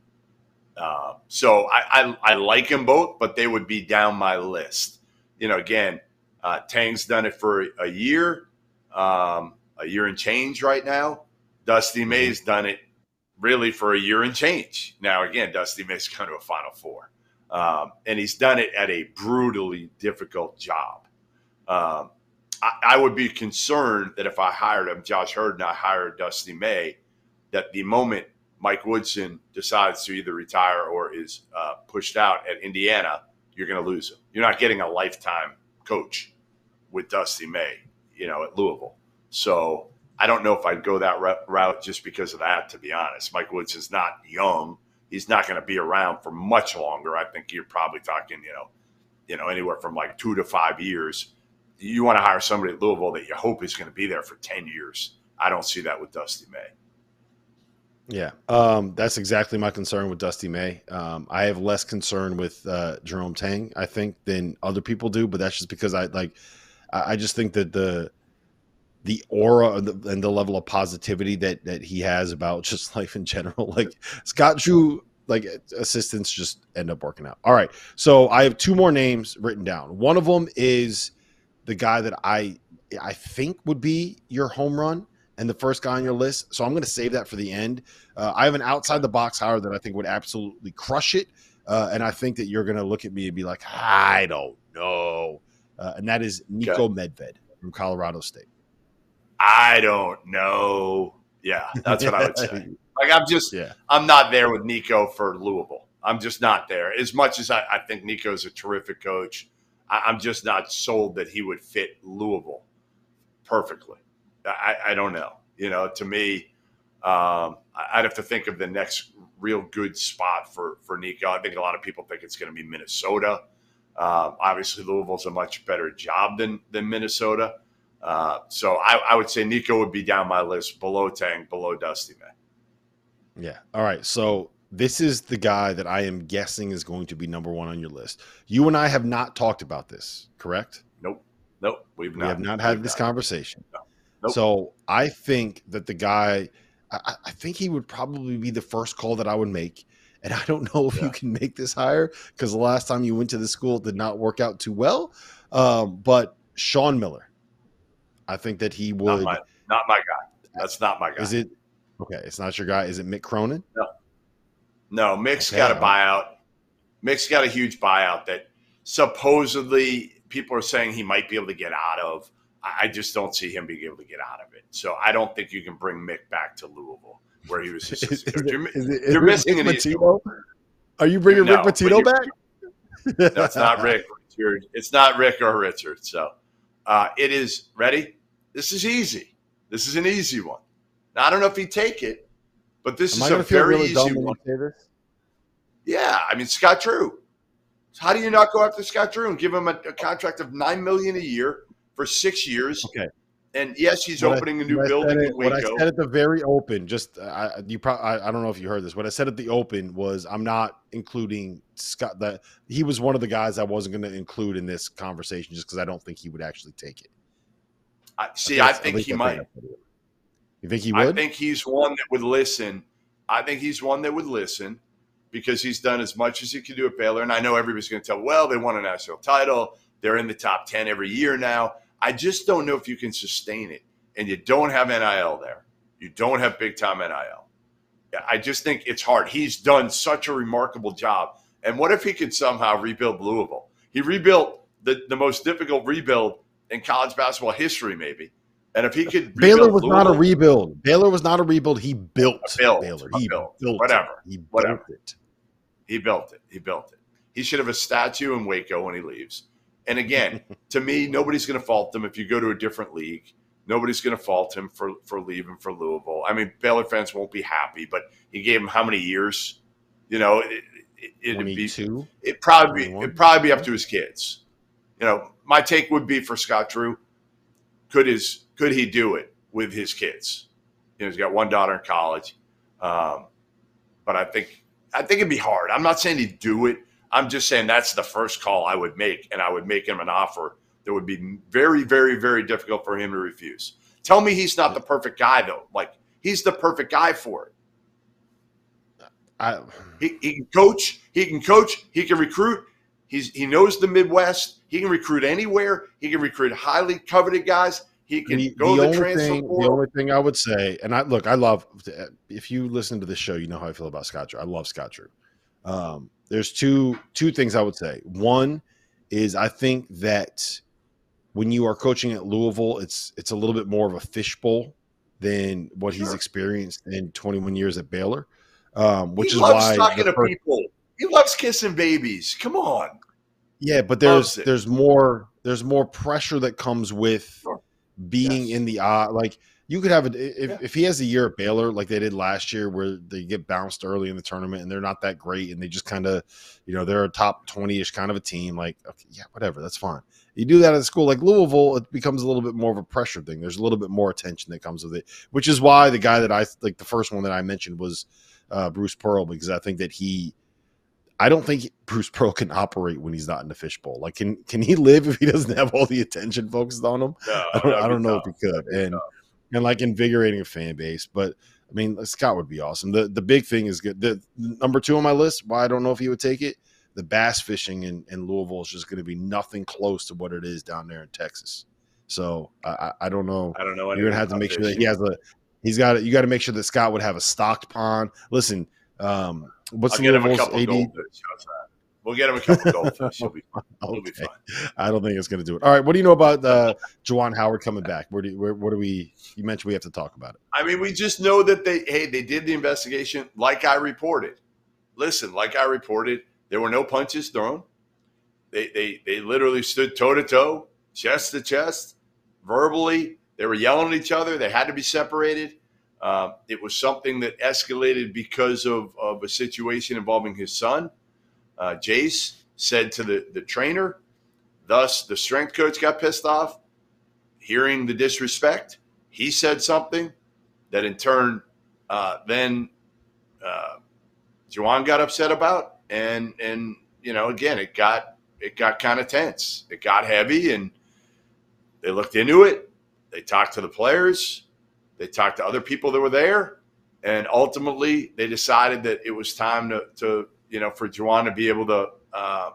Uh, so I, I I like them both, but they would be down my list. You know, again, uh, Tang's done it for a year. Um, a year and change right now. Dusty May's done it really for a year and change. Now, again, Dusty May's gone to a Final Four. Um, and he's done it at a brutally difficult job. Um, I, I would be concerned that if I hired him, Josh Hurd, and I hired Dusty May, that the moment Mike Woodson decides to either retire or is uh, pushed out at Indiana, you're going to lose him. You're not getting a lifetime coach with Dusty May, you know, at Louisville. So I don't know if I'd go that route just because of that, to be honest. Mike Woodson's not young. He's not going to be around for much longer. I think you're probably talking, you know, you know, anywhere from like two to five years. You want to hire somebody at Louisville that you hope is going to be there for ten years. I don't see that with Dusty May. Yeah, um, that's exactly my concern with Dusty May. Um, I have less concern with uh, Jerome Tang, I think, than other people do, but that's just because I like – I just think that the the aura and the, and the level of positivity that that he has about just life in general, like Scott Drew, like assistants just end up working out. All right, so I have two more names written down. One of them is the guy that I I think would be your home run and the first guy on your list. So I'm going to save that for the end. Uh, I have an outside the box hire that I think would absolutely crush it, uh, and I think that you're going to look at me and be like, I don't know. Uh, and that is Nico okay. Medved from Colorado State. I don't know. Yeah, that's what I would say. Like, I'm just yeah. – I'm not there with Nico for Louisville. I'm just not there. As much as I, I think Nico's a terrific coach, I, I'm just not sold that he would fit Louisville perfectly. I, I don't know. You know, to me, um, I'd have to think of the next real good spot for, for Nico. I think a lot of people think it's going to be Minnesota. Um, obviously, Louisville's a much better job than than Minnesota. Uh, so I, I would say Nico would be down my list, below Tang, below Dusty May. Yeah. All right. So this is the guy that I am guessing is going to be number one on your list. You and I have not talked about this, correct? Nope. Nope. We've not. We have not had we've this not. conversation. No. Nope. So I think that the guy – I, I think he would probably be the first call that I would make. And I don't know if yeah. you can make this higher because the last time you went to the school, it did not work out too well. Um, but Sean Miller, I think that he would. Not my, not my guy. That's not my guy. Is it? Okay. It's not your guy. Is it Mick Cronin? No. No, Mick's okay. got a buyout. Mick's got a huge buyout that supposedly people are saying he might be able to get out of. I just don't see him being able to get out of it. So I don't think you can bring Mick back to Louisville where he was. Is, is it, you're is it, is you're missing Rick an issue. Are you bringing no, Rick Pitino back? No, it's not Rick. It's not Rick or Richard. So uh, it is ready. This is easy. This is an easy one. Now, I don't know if he'd take it, but this Am is a very really easy one. Yeah, I mean, Scott Drew. How do you not go after Scott Drew and give him a, a contract of nine million dollars a year for six years? Okay. And yes, he's what opening I, a new building in Waco. What I said at the very open, just I, you probably I, I don't know if you heard this. What I said at the open was I'm not including Scott. That he was one of the guys I wasn't going to include in this conversation just because I don't think he would actually take it. I, see, I think, I think he might. You think he would? I think he's one that would listen. I think he's one that would listen because he's done as much as he could do at Baylor. And I know everybody's going to tell, well, they won a national title. They're in the top ten every year now. I just don't know if you can sustain it. And you don't have N I L there. You don't have big-time N I L. I just think it's hard. He's done such a remarkable job. And what if he could somehow rebuild Louisville? He rebuilt the, the most difficult rebuild in college basketball history, maybe. And if he could Baylor was Louisville, not a rebuild. Baylor was not a rebuild. He built build, Baylor. He built, built whatever. It. He built whatever. it. He built it. He built it. He should have a statue in Waco when he leaves. And again, to me, nobody's going to fault him. If you go to a different league, nobody's going to fault him for, for leaving for Louisville. I mean, Baylor fans won't be happy, but he gave him how many years? You know, it, it, it'd be it probably it'd probably be up to his kids. You know, my take would be for Scott Drew, could his could he do it with his kids? You know, he's got one daughter in college, um, but I think I think it'd be hard. I'm not saying he'd do it. I'm just saying that's the first call I would make, and I would make him an offer that would be very, very, very difficult for him to refuse. Tell me he's not the perfect guy, though. Like, he's the perfect guy for it. I, he, he can coach. He can coach. He can recruit. He's, he knows the Midwest. He can recruit anywhere. He can recruit highly coveted guys. He can the, go the to the transfer portal. The only thing I would say, and I look, I love – if you listen to this show, you know how I feel about Scott Drew. I love Scott Drew. Um, there's two two things I would say. One is I think that when you are coaching at Louisville, it's it's a little bit more of a fishbowl than what sure. he's experienced in twenty-one years at Baylor, um, which he is loves why talking to first, people. He loves kissing babies. Come on, yeah, but there's there's more there's more pressure that comes with sure. being yes. in the eye. Like you could have a if, yeah. if he has a year at Baylor like they did last year where they get bounced early in the tournament and they're not that great and they just kind of, you know, they're a top twenty-ish kind of a team. Like, okay, yeah, whatever, that's fine. You do that at a school like Louisville, it becomes a little bit more of a pressure thing. There's a little bit more attention that comes with it, which is why the guy that I like the first one that I mentioned was uh, Bruce Pearl because I think that he. I don't think Bruce Pearl can operate when he's not in the fishbowl. Like, can can he live if he doesn't have all the attention focused on him? No, I don't, I don't know tough. if he could. And tough. and like invigorating a fan base. But I mean, Scott would be awesome. The the big thing is good. The number two on my list, why I don't know if he would take it, the bass fishing in, in Louisville is just going to be nothing close to what it is down there in Texas. So I, I don't know. I don't know. You're gonna have to make fishing. sure that he has a. He's got. You got to make sure that Scott would have a stocked pond. Listen. Um, What's I'll the get him a couple of goldfish. We'll get him a couple of goldfish. He'll be fine. He'll okay. be fine. I don't think it's going to do it. All right. What do you know about uh, Juwan Howard coming back? Where do you, where, what do we? You mentioned we have to talk about it. I mean, we just know that they hey they did the investigation like I reported. Listen, like I reported, there were no punches thrown. They they they literally stood toe to toe, chest to chest, verbally. They were yelling at each other. They had to be separated. Uh, it was something that escalated because of, of a situation involving his son. Uh, Jace said to the, the trainer, thus the strength coach got pissed off. Hearing the disrespect, he said something that in turn uh, then uh, Juwan got upset about. And, and you know, again, it got it got kind of tense. It got heavy and they looked into it. They talked to the players. They talked to other people that were there. And ultimately, they decided that it was time to, to you know, for Juwan to be able to uh,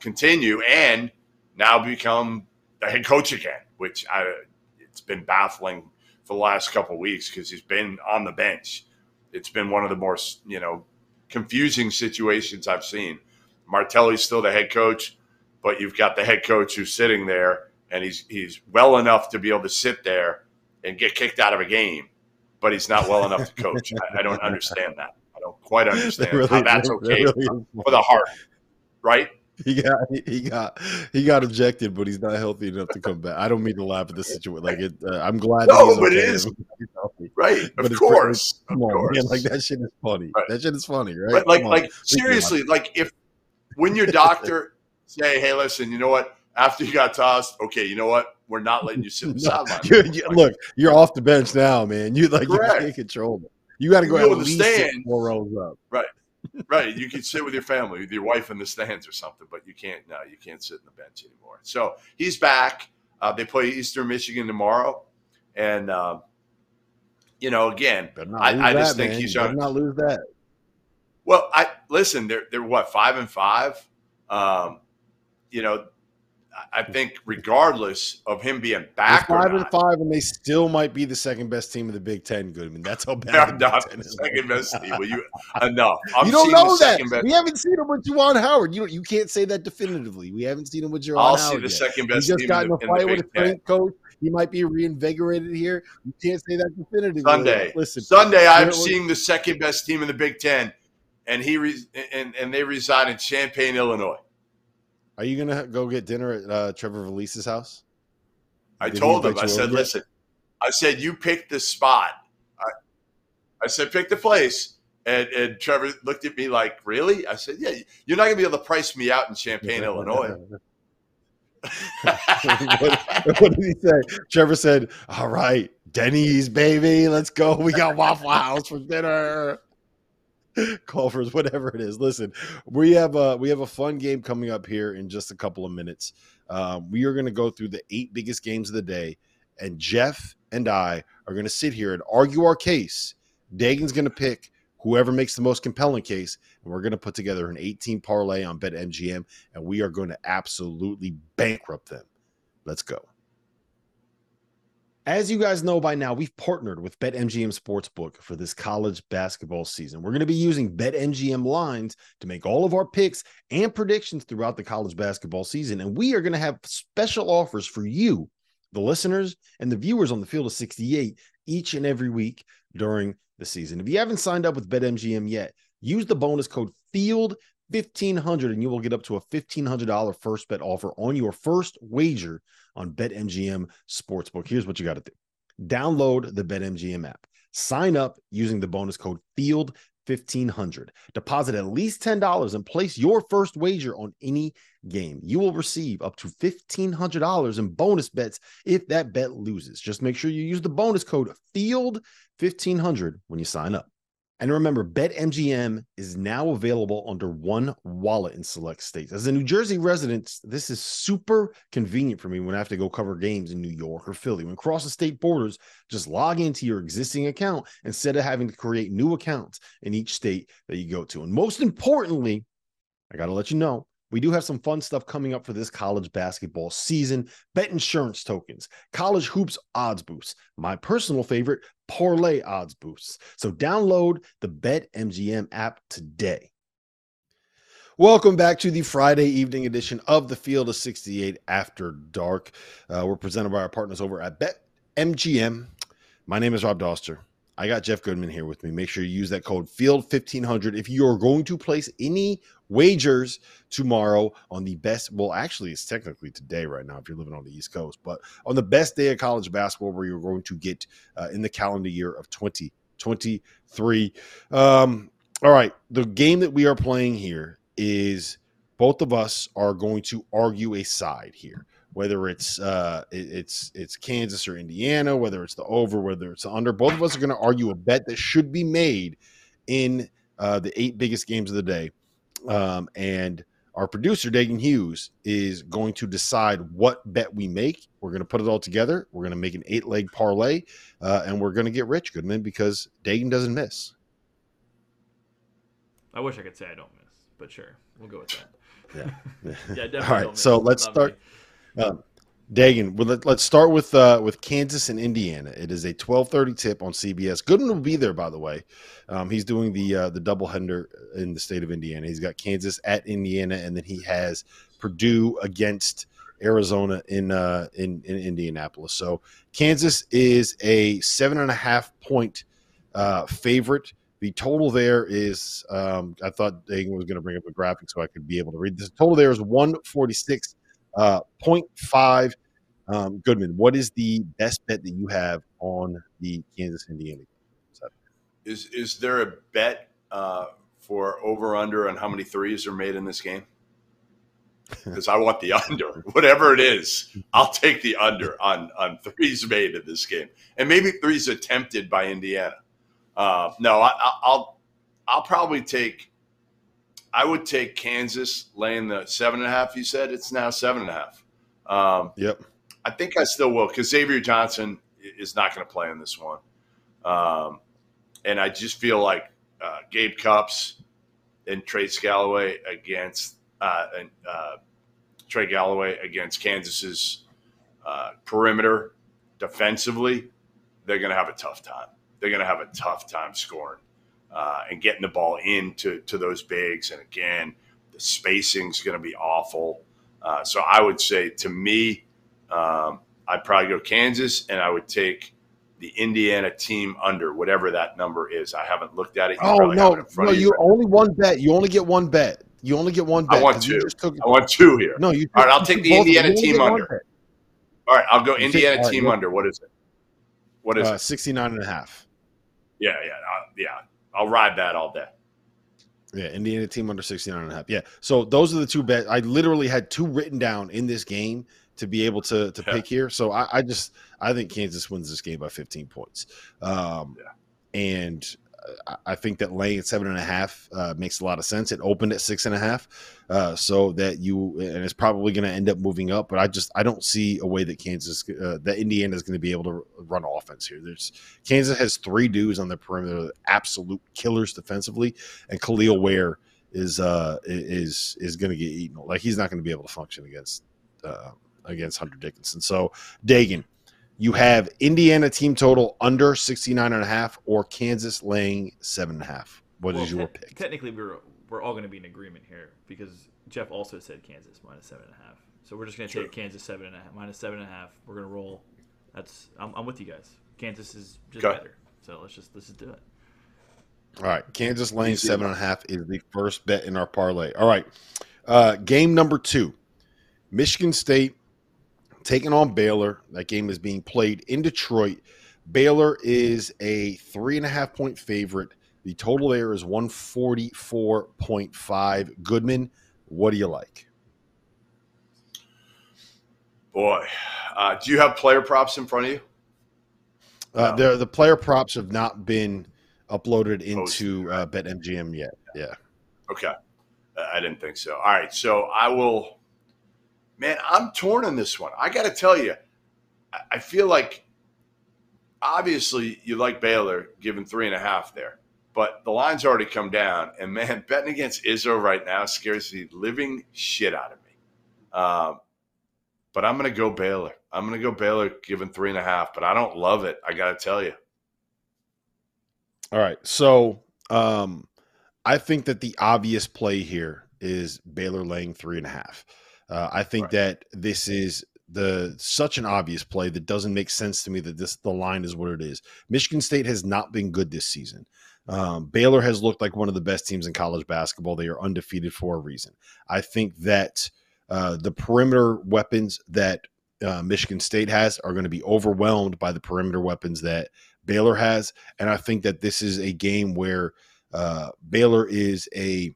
continue and now become the head coach again, which I, it's been baffling for the last couple of weeks because he's been on the bench. It's been one of the more, you know, confusing situations I've seen. Martelli's still the head coach, but you've got the head coach who's sitting there, and he's he's well enough to be able to sit there and get kicked out of a game, but he's not well enough to coach. I, I don't understand that. I don't quite understand really, how that's okay really for the heart, right? He got he got he got ejected, but he's not healthy enough to come back. I don't mean to laugh at this situation. Like it, uh, I'm glad. No, that but okay. It is right. Of but course, pretty, of course. Man, like that shit is funny. Right. That shit is funny, right? But like, like seriously, like if when your doctor say, "Hey, listen, you know what? After you got tossed, okay, you know what? We're not letting you sit on the sideline." You're, you're, like, look, you're off the bench now, man. You like correct. You can't control it. You got to go, go at least stand. Four rows up, right? Right, you can sit with your family, with your wife in the stands or something, but you can't. No, you can't sit on the bench anymore. So he's back. Uh, they play Eastern Michigan tomorrow, and uh, you know, again, I, I that, just think man. he's you on, not lose that. Well, I listen. They're they're what five and five. Um, you know, I think regardless of him being back, they're five or not, and five, and they still might be the second best team of the Big Ten. Goodman, that's how bad. They're not the second best team. Well, you enough. You don't know that. We haven't seen him with Juwan Howard. You you can't say that definitively. We haven't seen him with Juwan Howard. I'll see the second best team. He just got in a fight with a French coach. He might be reinvigorated here. You can't say that definitively. Sunday, listen. Sunday, I'm seeing the second best team in the Big Ten, and he re- and and they reside in Champaign, Illinois. Are you going to go get dinner at uh, Trevor Valise's house? I Did told him. I said, listen, I said, you pick the spot. I, I said, pick the place. And and Trevor looked at me like, really? I said, yeah, you're not going to be able to price me out in Champaign, Illinois. what, what did he say? Trevor said, all right, Denny's, baby. Let's go. We got Waffle House for dinner. Culver's, whatever it is. Listen, we have a we have a fun game coming up here in just a couple of minutes. Uh, we are going to go through the eight biggest games of the day, and Jeff and I are going to sit here and argue our case. Dagan's going to pick whoever makes the most compelling case, and we're going to put together an eighteen parlay on BetMGM, and we are going to absolutely bankrupt them. Let's go. As you guys know by now, we've partnered with BetMGM Sportsbook for this college basketball season. We're going to be using BetMGM lines to make all of our picks and predictions throughout the college basketball season. And we are going to have special offers for you, the listeners, and the viewers on the Field of sixty-eight each and every week during the season. If you haven't signed up with BetMGM yet, use the bonus code field fifteen hundred and you will get up to a fifteen hundred dollars first bet offer on your first wager on BetMGM Sportsbook. Here's what you got to do. Download the BetMGM app. Sign up using the bonus code field fifteen hundred. Deposit at least ten dollars and place your first wager on any game. You will receive up to fifteen hundred dollars in bonus bets if that bet loses. Just make sure you use the bonus code field fifteen hundred when you sign up. And remember, BetMGM is now available under one wallet in select states. As a New Jersey resident, this is super convenient for me when I have to go cover games in New York or Philly. When crossing state borders, just log into your existing account instead of having to create new accounts in each state that you go to. And most importantly, I got to let you know, we do have some fun stuff coming up for this college basketball season. Bet insurance tokens, college hoops odds boosts, my personal favorite, parlay odds boosts. So download the BetMGM app today. Welcome back to the Friday evening edition of the Field of sixty-eight After Dark. Uh, we're presented by our partners over at BetMGM. My name is Rob Dauster. I got Jeff Goodman here with me. Make sure you use that code field fifteen hundred if you are going to place any wagers tomorrow on the best. Well, actually, it's technically today right now if you're living on the East Coast, but on the best day of college basketball where you're going to get uh, in the calendar year of twenty twenty-three. Um, all right. The game that we are playing here is both of us are going to argue a side here. Whether it's uh, it's it's Kansas or Indiana, whether it's the over, whether it's the under, both of us are going to argue a bet that should be made in uh, the eight biggest games of the day, um, and Our producer, Dagan Hughes, is going to decide what bet we make. We're going to put it all together. We're going to make an eight-leg parlay, uh, and we're going to get rich, Goodman, because Dagan doesn't miss. I wish I could say I don't miss, but sure. We'll go with that. Yeah. Yeah, definitely. All right, don't miss. So let's start. Um, Dagan, well, let's start with uh, with Kansas and Indiana. It is a twelve thirty tip on C B S. Goodman will be there, by the way. Um, he's doing the uh, the doubleheader in the state of Indiana. He's got Kansas at Indiana, and then he has Purdue against Arizona in uh, in, in Indianapolis. So Kansas is a seven and a half point uh, favorite. The total there is um, I thought Dagan was going to bring up a graphic so I could be able to read this. The total there is one forty-six. Uh, point five. Um, Goodman, what is the best bet that you have on the Kansas-Indiana game? Is is there a bet uh, for over-under on how many threes are made in this game? Because I want the under. Whatever it is, I'll take the under on, on threes made in this game. And maybe threes attempted by Indiana. Uh, no, I, I'll I'll probably take – I would take Kansas laying the seven and a half. You said it's now seven and a half. Um, yep. I think I still will because Xavier Johnson is not going to play in this one. Um, and I just feel like uh, Gabe Cups and Trey Galloway against uh, and uh, Trey Galloway against Kansas's uh, perimeter defensively, they're going to have a tough time. They're going to have a tough time scoring. Uh, and getting the ball into to those bigs. And, again, the spacing is going to be awful. Uh, so I would say, to me, um, I'd probably go Kansas, and I would take the Indiana team under, whatever that number is. I haven't looked at it. You oh, no, it no, you only one bet. You only get one bet. You only get one bet. I want two. Took- I want two here. No, you. All right, I'll take the Indiana team under. All right, I'll go you Indiana take, team right, under. What is it? What is uh, it? sixty-nine and a half. Yeah, yeah, uh, yeah. I'll ride that all day. Yeah, Indiana team under sixty-nine and a half. Yeah, so those are the two bets. I literally had two written down in this game to be able to to yeah. pick here. So I, I just I think Kansas wins this game by fifteen points. Um, yeah. And I, I think that laying at seven and a half uh, makes a lot of sense. It opened at six and a half, uh, so that you and it's probably going to end up moving up. But I just I don't see a way that Kansas uh, that Indiana is going to be able to run offense here. There's Kansas has three dudes on the perimeter, absolute killers defensively, and Khalil Ware is uh, is is going to get eaten. Like he's not going to be able to function against uh, against Hunter Dickinson. So Dagan. You have Indiana team total under sixty-nine and a half or Kansas laying seven and a half. What well, is your te- pick? Technically, we're we're all going to be in agreement here because Jeff also said Kansas minus seven and a half. So we're just going to take Kansas seven and a half minus seven and a half. We're going to roll. That's I'm, I'm with you guys. Kansas is just okay. better. So let's just let's just do it. All right, Kansas laying seven and a half is the first bet in our parlay. All right, uh, game number two, Michigan State. Taking on Baylor. That game is being played in Detroit. Baylor is a three and a half point favorite. The total there is one forty-four point five. Goodman, what do you like? Boy, uh, do you have player props in front of you? Uh, no. There, the player props have not been uploaded into uh, BetMGM yet. Yeah. Okay. Uh, I didn't think so. All right. So I will. Man, I'm torn on this one. I got to tell you, I feel like obviously you like Baylor giving three and a half there, but the line's already come down. And, man, betting against Izzo right now scares the living shit out of me. Um, but I'm going to go Baylor. I'm going to go Baylor giving three and a half, but I don't love it. I got to tell you. All right. So um, I think that the obvious play here is Baylor laying three and a half. Uh, I think right. that this is the such an obvious play that doesn't make sense to me that this the line is what it is. Michigan State has not been good this season. Um, Baylor has looked like one of the best teams in college basketball. They are undefeated for a reason. I think that uh, the perimeter weapons that uh, Michigan State has are going to be overwhelmed by the perimeter weapons that Baylor has, and I think that this is a game where uh, Baylor is a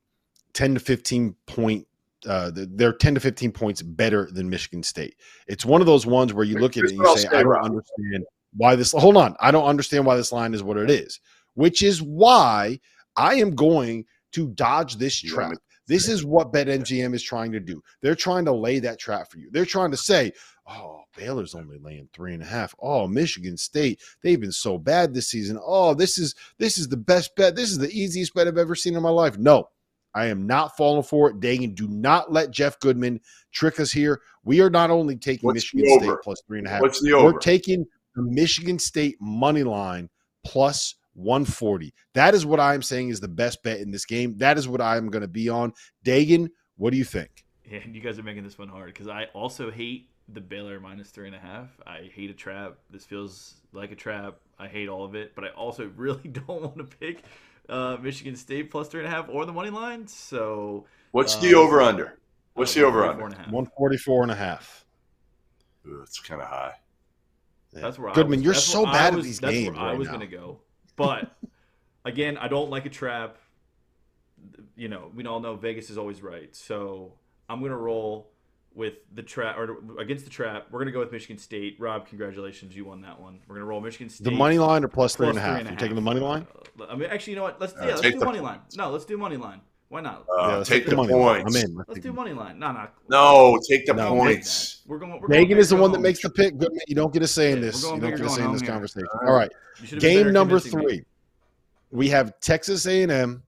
ten to fifteen point. Uh, they're ten to fifteen points better than Michigan State. It's one of those ones where you look at it and you say, I don't understand why this – hold on. I don't understand why this line is what it is, which is why I am going to dodge this trap. This is what BetMGM is trying to do. They're trying to lay that trap for you. They're trying to say, oh, Baylor's only laying three and a half. Oh, Michigan State, they've been so bad this season. Oh, this is this is the best bet. This is the easiest bet I've ever seen in my life. No, I am not falling for it. Dagan, do not let Jeff Goodman trick us here. We are not only taking What's Michigan State plus three and a half. What's the over? We're taking the Michigan State money line plus one forty. That is what I'm saying is the best bet in this game. That is what I'm going to be on. Dagan, what do you think? Yeah, you guys are making this one hard because I also hate the Baylor minus three and a half. I hate a trap. This feels like a trap. I hate all of it, but I also really don't want to pick uh, Michigan State plus three and a half or the money line. So what's um, the over under? What's uh, the over under? one forty-four and a half. Ooh, that's kind of high. Yeah. That's where Goodman, I was, you're so bad was, at these that's games. That's where right I was going to go. But, again, I don't like a trap. You know, we all know Vegas is always right. So I'm going to roll with the trap or against the trap. We're going to go with Michigan State. Rob, congratulations. You won that one. We're going to roll Michigan State. The money line or plus three plus and a half? Three and a You're half. Taking the money line? Uh, I mean, actually, you know what? Let's, uh, yeah, let's do the money line. No, let's do money line. Why not? Uh, yeah, let's take the, the money points. Line. I'm in. Let's, let's do money line. No, no. No, take the no, points. We're going. We're Megan going is the one that makes the pick. Goodman, you don't get a say in this. You don't get a say in this conversation. Here. All right. Game number three. Me. We have Texas A and M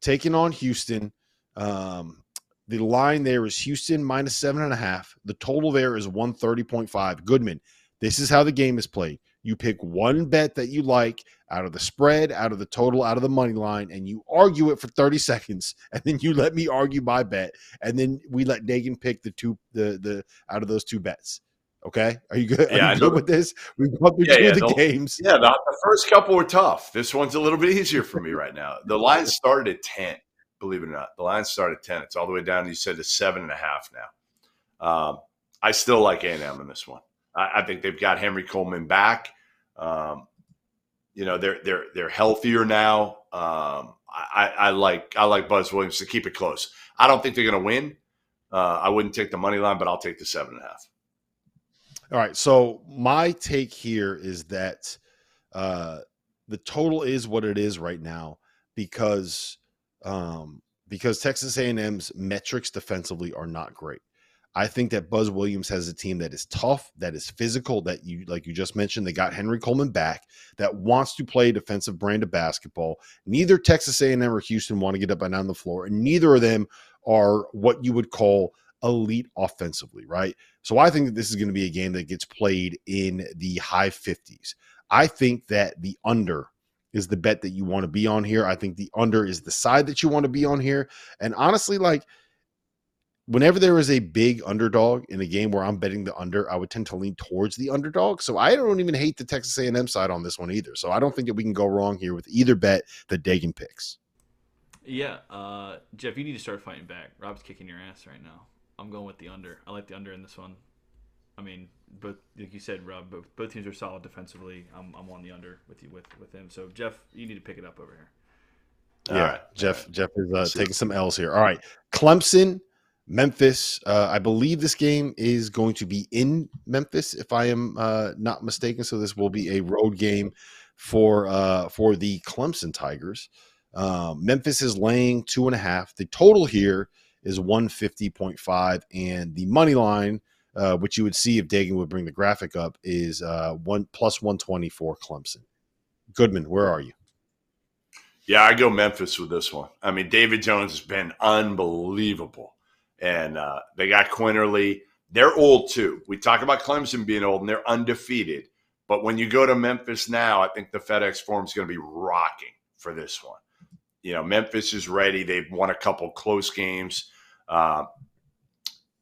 taking on Houston. Um, the line there is Houston minus seven and a half. The total there is one thirty point five. Goodman, this is how the game is played. You pick one bet that you like out of the spread, out of the total, out of the money line, and you argue it for thirty seconds, and then you let me argue my bet, and then we let Dagan pick the two the the out of those two bets. Okay? Are you good? Yeah, Are you good with this? We've gone through yeah, yeah, the, the games. Yeah, the, the first couple were tough. This one's a little bit easier for me right now. The line started at ten, believe it or not. The line started at ten. It's all the way down, you said, to seven and a half now. Um, I still like A and M in this one. I think they've got Henry Coleman back. Um, you know, they're they're they're healthier now. Um, I, I like I like Buzz Williams to keep it close. I don't think they're going to win. Uh, I wouldn't take the money line, but I'll take the seven and a half. All right. So my take here is that uh, the total is what it is right now because um, because Texas A and M's metrics defensively are not great. I think that Buzz Williams has a team that is tough, that is physical, that you, like you just mentioned, they got Henry Coleman back, that wants to play a defensive brand of basketball. Neither Texas A and M or Houston want to get up and down the floor, and neither of them are what you would call elite offensively, right? So I think that this is going to be a game that gets played in the high fifties. I think that the under is the bet that you want to be on here. I think the under is the side that you want to be on here. And honestly, like, whenever there is a big underdog in a game where I'm betting the under, I would tend to lean towards the underdog. So I don't even hate the Texas A and M side on this one either. So I don't think that we can go wrong here with either bet that Dagan picks. Yeah, uh, Jeff, you need to start fighting back. Rob's kicking your ass right now. I'm going with the under. I like the under in this one. I mean, both, like you said, Rob, both, both teams are solid defensively. I'm, I'm on the under with you with with him. So Jeff, you need to pick it up over here. Yeah, right. Jeff. Right. Jeff is uh, taking some L's here. All right, Clemson. Memphis, uh, I believe this game is going to be in Memphis, if I am uh, not mistaken. So this will be a road game for uh, for the Clemson Tigers. Uh, Memphis is laying two and a half. The total here is one fifty point five, and the money line, uh, which you would see if Dagan would bring the graphic up, is uh, one plus one twenty for Clemson. Goodman, where are you? Yeah, I go Memphis with this one. I mean, David Jones has been unbelievable. And uh, they got Quinterly. They're old, too. We talk about Clemson being old, and they're undefeated. But when you go to Memphis now, I think the FedEx Forum is going to be rocking for this one. You know, Memphis is ready. They've won a couple close games. Uh,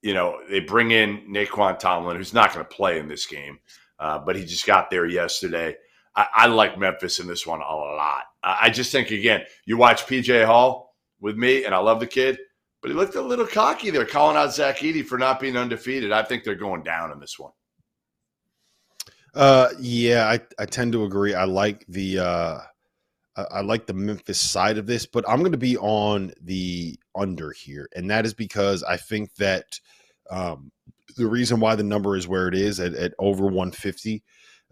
you know, they bring in Naquan Tomlin, who's not going to play in this game. Uh, but he just got there yesterday. I, I like Memphis in this one a lot. I, I just think, again, you watch P J Hall with me, and I love the kid. But he looked a little cocky there, calling out Zach Edey for not being undefeated. I think they're going down in this one. Uh, yeah, I, I tend to agree. I like the uh, I, I like the Memphis side of this, but I'm going to be on the under here, and that is because I think that um, the reason why the number is where it is at, at over one fifty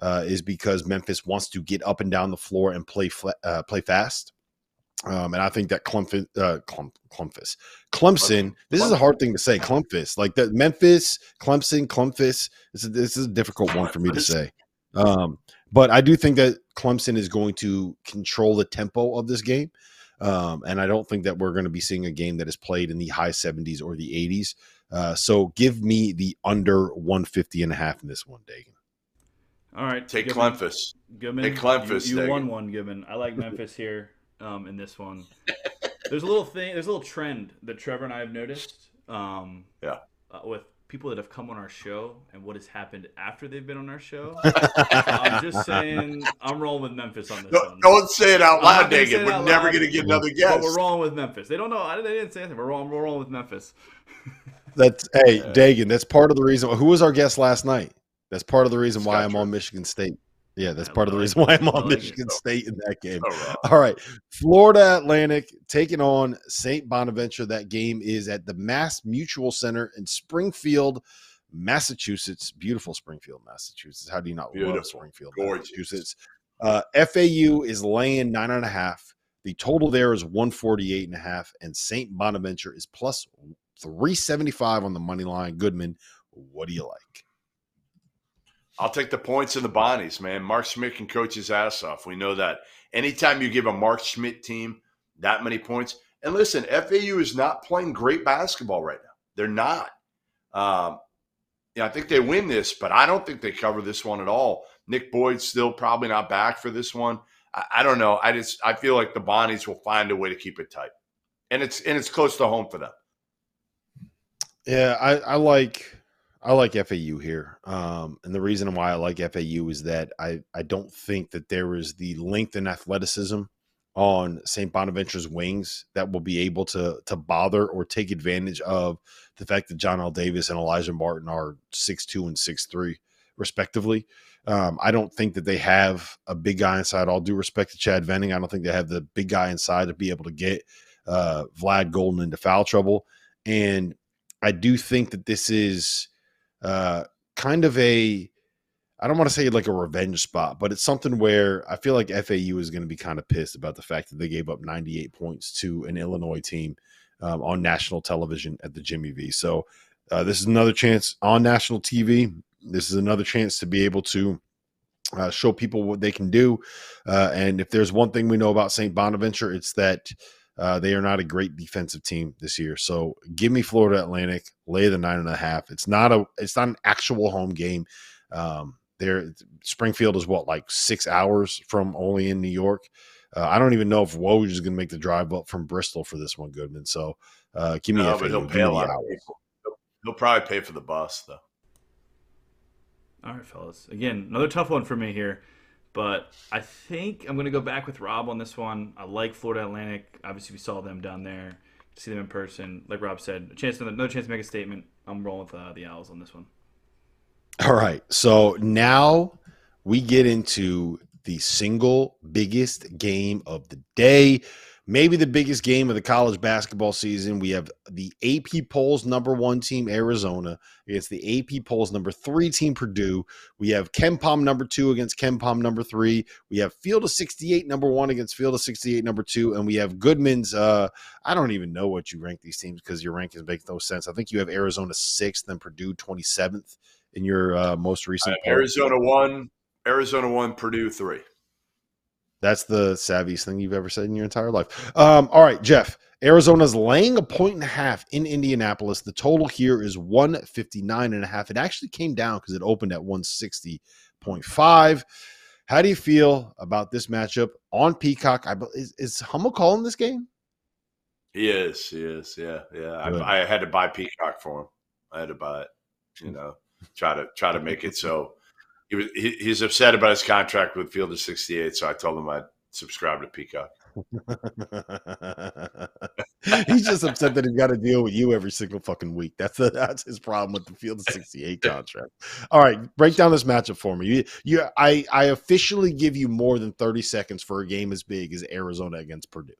uh, is because Memphis wants to get up and down the floor and play fl- uh, play fast. Um, and I think that Clemson, uh, Clemson, Clemson, Clemson, this is a hard thing to say. Clemson, like that Memphis, Clemson, Clemson. This is, this is a difficult one for me to say. Um, but I do think that Clemson is going to control the tempo of this game. Um, and I don't think that we're going to be seeing a game that is played in the high seventies or the eighties. Uh, so give me the under one fifty and a half in this one, Dagan. All right. Take Goodman. Clemson. Goodman, Take Clemson. You, you won one, Goodman. I like Memphis here. Um, in this one, there's a little thing, there's a little trend that Trevor and I have noticed. Um, yeah, uh, with people that have come on our show and what has happened after they've been on our show. I'm just saying, I'm rolling with Memphis on this no, one. Don't say it out loud, Dagan. We're never going to get another guess. But we're rolling with Memphis. They don't know. I, they didn't say anything. We're rolling. We're rolling with Memphis. That's hey, uh, Dagan. That's part of the reason. Who was our guest last night? That's part of the reason Scott why Drew. I'm on Michigan State. Yeah, that's I part of the reason why I'm on Michigan State in that game. Oh, wow. All right, Florida Atlantic taking on Saint Bonaventure. That game is at the Mass Mutual Center in Springfield, Massachusetts. Beautiful Springfield, Massachusetts. How do you not Beautiful. love Springfield, Gorgeous. Massachusetts? Uh, F A U is laying nine and a half. The total there is one forty-eight and a half, and Saint Bonaventure is plus three seventy-five on the money line. Goodman, what do you like? I'll take the points and the Bonnies, man. Mark Schmidt can coach his ass off. We know that. Anytime you give a Mark Schmidt team that many points. And listen, F A U is not playing great basketball right now. They're not. Um, you know, I think they win this, but I don't think they cover this one at all. Nick Boyd's still probably not back for this one. I, I don't know. I just I feel like the Bonnies will find a way to keep it tight. And it's and it's close to home for them. Yeah, I, I like – I like F A U here, um, and the reason why I like F A U is that I, I don't think that there is the length and athleticism on Saint Bonaventure's wings that will be able to to bother or take advantage of the fact that John L. Davis and Elijah Martin are six two and six three, respectively. Um, I don't think that they have a big guy inside. All due respect to Chad Venning, I don't think they have the big guy inside to be able to get uh, Vlad Golden into foul trouble, and I do think that this is – Uh, kind of a, I don't want to say like a revenge spot, but it's something where I feel like F A U is going to be kind of pissed about the fact that they gave up ninety-eight points to an Illinois team um, on national television at the Jimmy V. So uh, this is another chance on national T V. This is another chance to be able to uh, show people what they can do. Uh, and if there's one thing we know about Saint Bonaventure, it's that Uh, they are not a great defensive team this year. So give me Florida Atlantic, lay the nine and a half. It's not a, it's not an actual home game. Um, there, Springfield is what, like six hours from only in New York. Uh, I don't even know if Woj is going to make the drive up from Bristol for this one, Goodman. So uh, give me no, a he'll, pay a lot of people. He'll, he'll probably pay for the bus, though. All right, fellas. Again, another tough one for me here. But I think I'm going to go back with Rob on this one. I like Florida Atlantic. Obviously, we saw them down there. See them in person. Like Rob said, a chance, no chance to make a statement. I'm rolling with uh, the Owls on this one. All right. So now we get into the single biggest game of the day. Maybe the biggest game of the college basketball season. We have the A P polls number one team, Arizona, against the A P polls number three team, Purdue. We have KenPom number two against KenPom number three. We have Field of sixty-eight number one against Field of sixty-eight number two. And we have Goodman's, uh, I don't even know what you rank these teams because your rankings make no sense. I think you have Arizona sixth and Purdue twenty-seventh in your uh, most recent uh, poll. Arizona one, Arizona one, Purdue three. That's the savviest thing you've ever said in your entire life. Um, all right, Jeff. Arizona's laying a point and a half in Indianapolis. The total here is one fifty-nine and a half. It actually came down because it opened at one sixty point five. How do you feel about this matchup on Peacock? I, is is Hummel calling this game? He is. He is. Yeah. Yeah. I, I had to buy Peacock for him. I had to buy it. You know, try to try to make it so. He was he, he's upset about his contract with Field of sixty-eight, so I told him I'd subscribe to Peacock. He's just upset that he's got to deal with you every single fucking week. That's a, that's his problem with the Field of sixty-eight contract. All right, break down this matchup for me. You you I I officially give you more than thirty seconds for a game as big as Arizona against Purdue.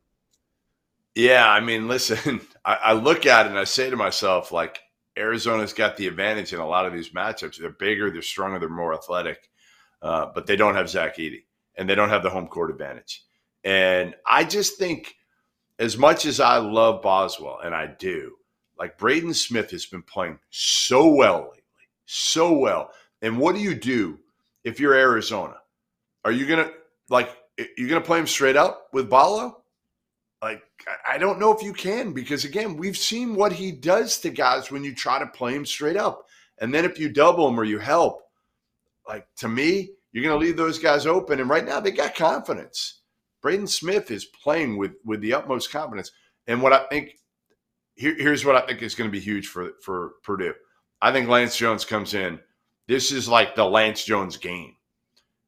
Yeah, I mean, listen, I, I look at it and I say to myself, like, Arizona's got the advantage in a lot of these matchups. They're bigger, they're stronger, they're more athletic, uh, but they don't have Zach Edey, and they don't have the home court advantage. And I just think as much as I love Boswell, and I do, like Braden Smith has been playing so well lately, so well. And what do you do if you're Arizona? Are you gonna like you're gonna play him straight up with Balo? Like, I don't know if you can, because again, we've seen what he does to guys when you try to play him straight up. And then if you double him or you help, like, to me, you're going to leave those guys open. And right now they got confidence. Braden Smith is playing with, with the utmost confidence. And what I think, here, here's what I think is going to be huge for, for Purdue. I think Lance Jones comes in. This is like the Lance Jones game.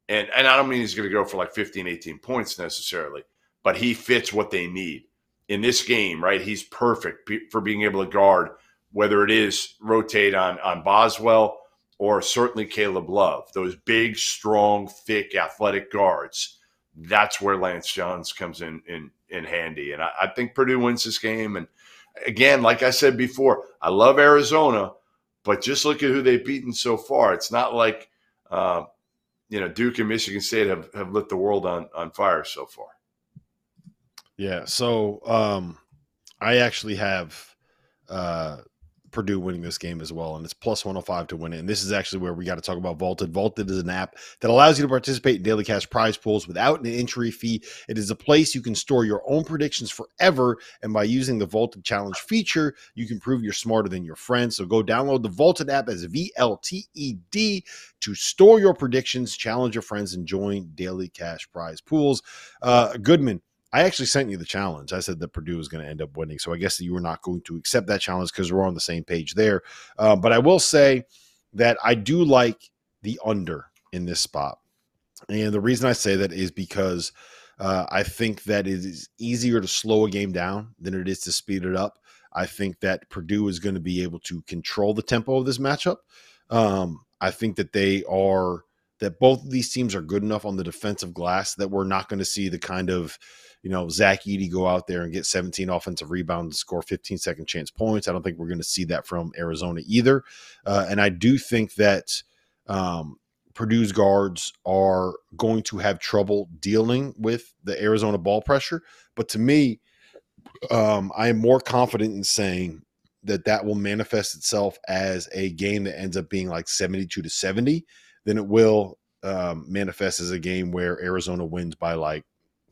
And, and I don't mean he's going to go for like fifteen, eighteen points necessarily. But he fits what they need in this game, right? He's perfect for being able to guard, whether it is rotate on, on Boswell or certainly Caleb Love, those big, strong, thick, athletic guards. That's where Lance Jones comes in in, in handy. And I, I think Purdue wins this game. And again, like I said before, I love Arizona, but just look at who they've beaten so far. It's not like, uh, you know, Duke and Michigan State have, have lit the world on, on fire so far. Yeah, so um, I actually have uh, Purdue winning this game as well, and it's plus one oh five to win it. And this is actually where we got to talk about Vaulted. Vaulted is an app that allows you to participate in daily cash prize pools without an entry fee. It is a place you can store your own predictions forever, and by using the Vaulted Challenge feature, you can prove you're smarter than your friends. So go download the Vaulted app as V L T E D to store your predictions, challenge your friends, and join daily cash prize pools. Uh, Goodman, I actually sent you the challenge. I said that Purdue was going to end up winning, so I guess that you were not going to accept that challenge because we're on the same page there. Uh, but I will say that I do like the under in this spot. And the reason I say that is because uh, I think that it is easier to slow a game down than it is to speed it up. I think that Purdue is going to be able to control the tempo of this matchup. Um, I think that they are that both of these teams are good enough on the defensive glass that we're not going to see the kind of, you know, Zach Edey go out there and get seventeen offensive rebounds and score fifteen second chance points. I don't think we're going to see that from Arizona either. Uh, and I do think that um, Purdue's guards are going to have trouble dealing with the Arizona ball pressure. But to me, um, I am more confident in saying that that will manifest itself as a game that ends up being like seventy-two to seventy than it will um, manifest as a game where Arizona wins by like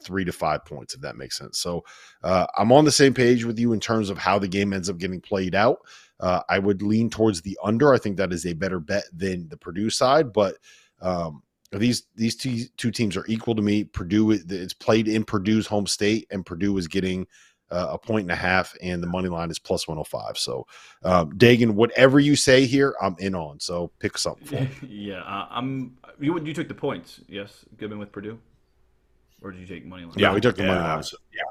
three to five points, if that makes sense. So uh, I'm on the same page with you in terms of how the game ends up getting played out. Uh, I would lean towards the under. I think that is a better bet than the Purdue side, but um, these these two, two teams are equal to me. Purdue, it's played in Purdue's home state, and Purdue is getting uh, a point and a half, and the money line is plus one oh five. So um, Dagan, whatever you say here, I'm in on. So pick something for me. Yeah, uh, I'm. You you took the points, yes, Goodman with Purdue. Or did you take money line? Yeah, we took the yeah, money line. Yeah,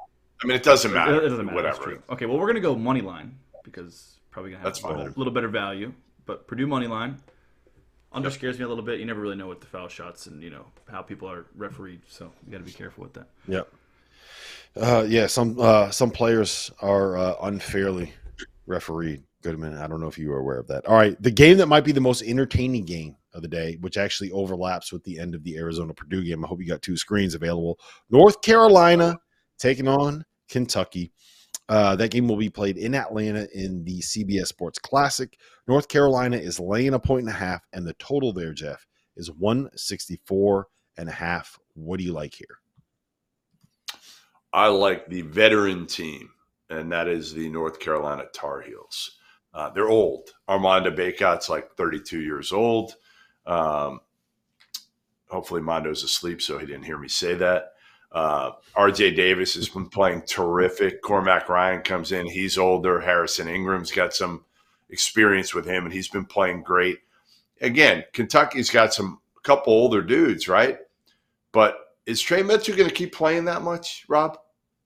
I mean, it doesn't matter. It doesn't matter. Whatever. Okay, well, we're gonna go money line because probably gonna have That's a little, little better value. But Purdue money line under scares me a little bit. You never really know what the foul shots and you know how people are refereed, so you got to be careful with that. Yeah. Uh, yeah. Some uh, some players are uh, unfairly refereed. Goodman, I don't know if you were aware of that. All right, the game that might be the most entertaining game of the day, which actually overlaps with the end of the Arizona Purdue game. I hope you got two screens available. North Carolina taking on Kentucky. Uh, that game will be played in Atlanta in the C B S Sports Classic. North Carolina is laying a point and a half, and the total there, Jeff, is one sixty-four and a half. What do you like here? I like the veteran team, and that is the North Carolina Tar Heels. Uh, they're old. Armando Bacot's like thirty-two years old. Um, hopefully Mondo's asleep, so he didn't hear me say that. Uh, R J Davis has been playing terrific. Cormac Ryan comes in. He's older. Harrison Ingram's got some experience with him, and he's been playing great. Again, Kentucky's got some a couple older dudes, right? But is Trey Mitchell going to keep playing that much, Rob?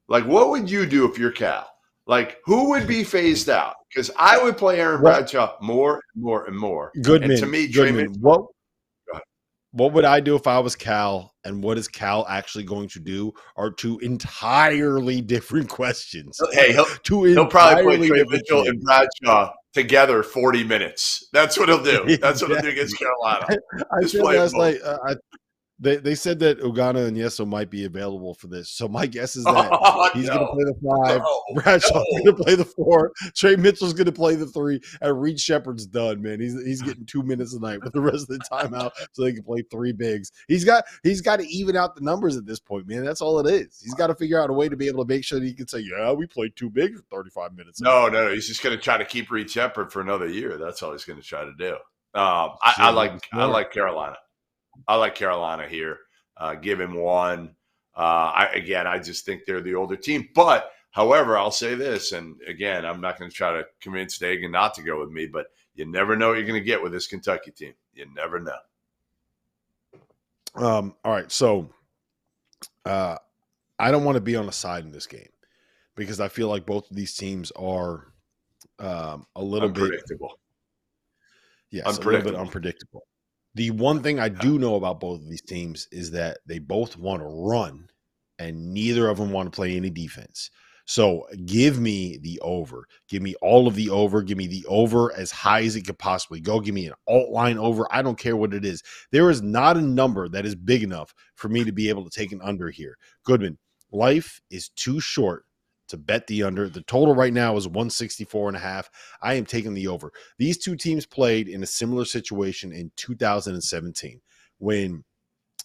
Like, what would you do if you're Cal? Like, who would be phased out? Because I would play Aaron Bradshaw more and more and more. Goodman, and to me, Goodman, what, what would I do if I was Cal, and what is Cal actually going to do are two entirely different questions. Hey, he'll, two he'll probably play Trey Mitchell and Bradshaw together forty minutes. That's what he'll do. That's what he'll do against Carolina. I, I, I was like – They they said that Ogana and Yeso might be available for this. So my guess is that oh, he's no. going to play the five. No, Bradshaw's no. going to play the four. Trey Mitchell's going to play the three. And Reed Shepard's done, man. He's he's getting two minutes a night with the rest of the timeout so they can play three bigs. He's got he's got to even out the numbers at this point, man. That's all it is. He's got to figure out a way to be able to make sure that he can say, yeah, we played two bigs for thirty-five minutes. No, no, he's just going to try to keep Reed Shepard for another year. That's all he's going to try to do. Um, I, I like I like Carolina. I like Carolina here. Uh, give him one. Uh, I, again, I just think they're the older team. But, however, I'll say this, and, again, I'm not going to try to convince Dagan not to go with me, but you never know what you're going to get with this Kentucky team. You never know. Um, all right, so uh, I don't want to be on a side in this game because I feel like both of these teams are um, a little unpredictable. bit – Yes, unpredictable. a little bit unpredictable. The one thing I do know about both of these teams is that they both want to run and neither of them want to play any defense. So give me the over. Give me all of the over. Give me the over as high as it could possibly go. Give me an alt line over. I don't care what it is. There is not a number that is big enough for me to be able to take an under here. Goodman, life is too short to bet the under. The total right now is one sixty-four and a half. I am taking the over. These two teams played in a similar situation in two thousand seventeen when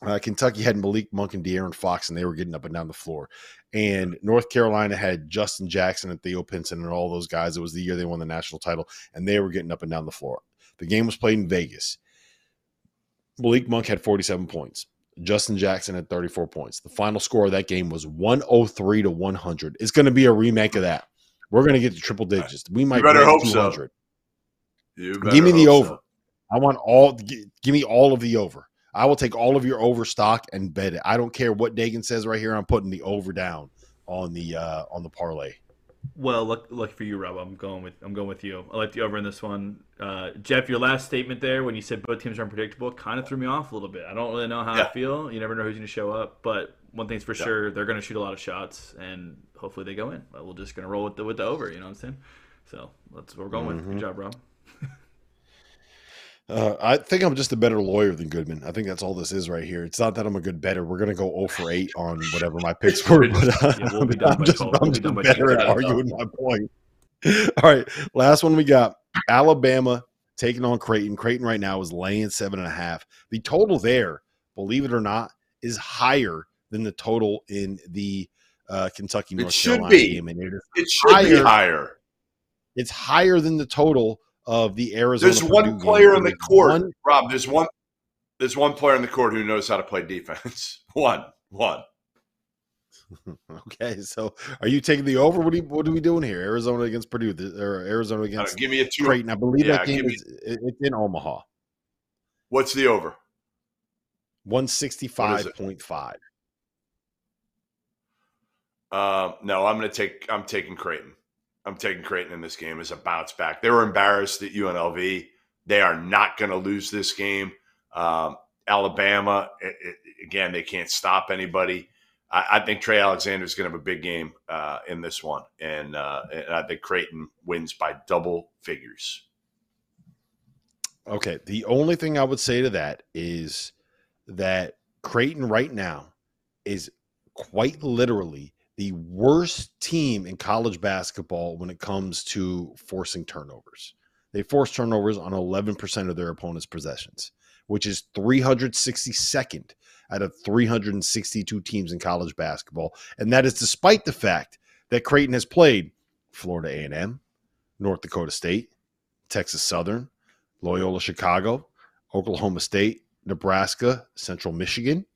uh, Kentucky had Malik Monk and De'Aaron Fox, and they were getting up and down the floor. And North Carolina had Justin Jackson and Theo Pinson and all those guys. It was the year they won the national title, and they were getting up and down the floor. The game was played in Vegas. Malik Monk had forty-seven points. Justin Jackson had thirty-four points. The final score of that game was one oh three to one hundred. It's going to be a remake of that. We're going to get to triple digits. We might better hope two hundred. So. You better give me the over. So. I want all. Give me all of the over. I will take all of your over stock and bet it. I don't care what Dagan says right here. I'm putting the over down on the uh, on the parlay. Well, look, look for you, Rob. I'm going with I'm going with you. I like the over in this one. Uh, Jeff, your last statement there when you said both teams are unpredictable kind of threw me off a little bit. I don't really know how yeah. I feel. You never know who's going to show up. But one thing's for yeah. sure, they're going to shoot a lot of shots, and hopefully they go in. But we're just going to roll with the with the over. You know what I'm saying? So that's what we're going mm-hmm. with. Good job, Rob. Uh, I think I'm just a better lawyer than Goodman. I think that's all this is right here. It's not that I'm a good bettor. We're going to go oh for eight on whatever my picks were. But, uh, yeah, we'll be done I'm by just, I'm we'll just be done better at arguing my point. All right, last one we got. Alabama taking on Creighton. Creighton right now is laying seven and a half. The total there, believe it or not, is higher than the total in the uh, Kentucky-North Carolina be. game. And it, it should higher. be higher. It's higher than the total of the Arizona. There's one player on the court, one, Rob. There's one. There's one player on the court who knows how to play defense. one, one. Okay, so are you taking the over? What are you, what are we doing here? Arizona against Purdue, or Arizona against uh, give me a two, Creighton? I believe yeah, that game is it, it's in Omaha. What's the over? One sixty-five point five. Uh, no, I'm going to take. I'm taking Creighton. I'm taking Creighton in this game as a bounce back. They were embarrassed at U N L V. They are not going to lose this game. Um, Alabama, it, it, again, they can't stop anybody. I, I think Trey Alexander is going to have a big game uh, in this one, and, uh, and I think Creighton wins by double figures. Okay, the only thing I would say to that is that Creighton right now is quite literally the worst team in college basketball when it comes to forcing turnovers. They force turnovers on eleven percent of their opponent's possessions, which is three hundred sixty-second out of three hundred sixty-two teams in college basketball. And that is despite the fact that Creighton has played Florida A and M, North Dakota State, Texas Southern, Loyola Chicago, Oklahoma State, Nebraska, Central Michigan,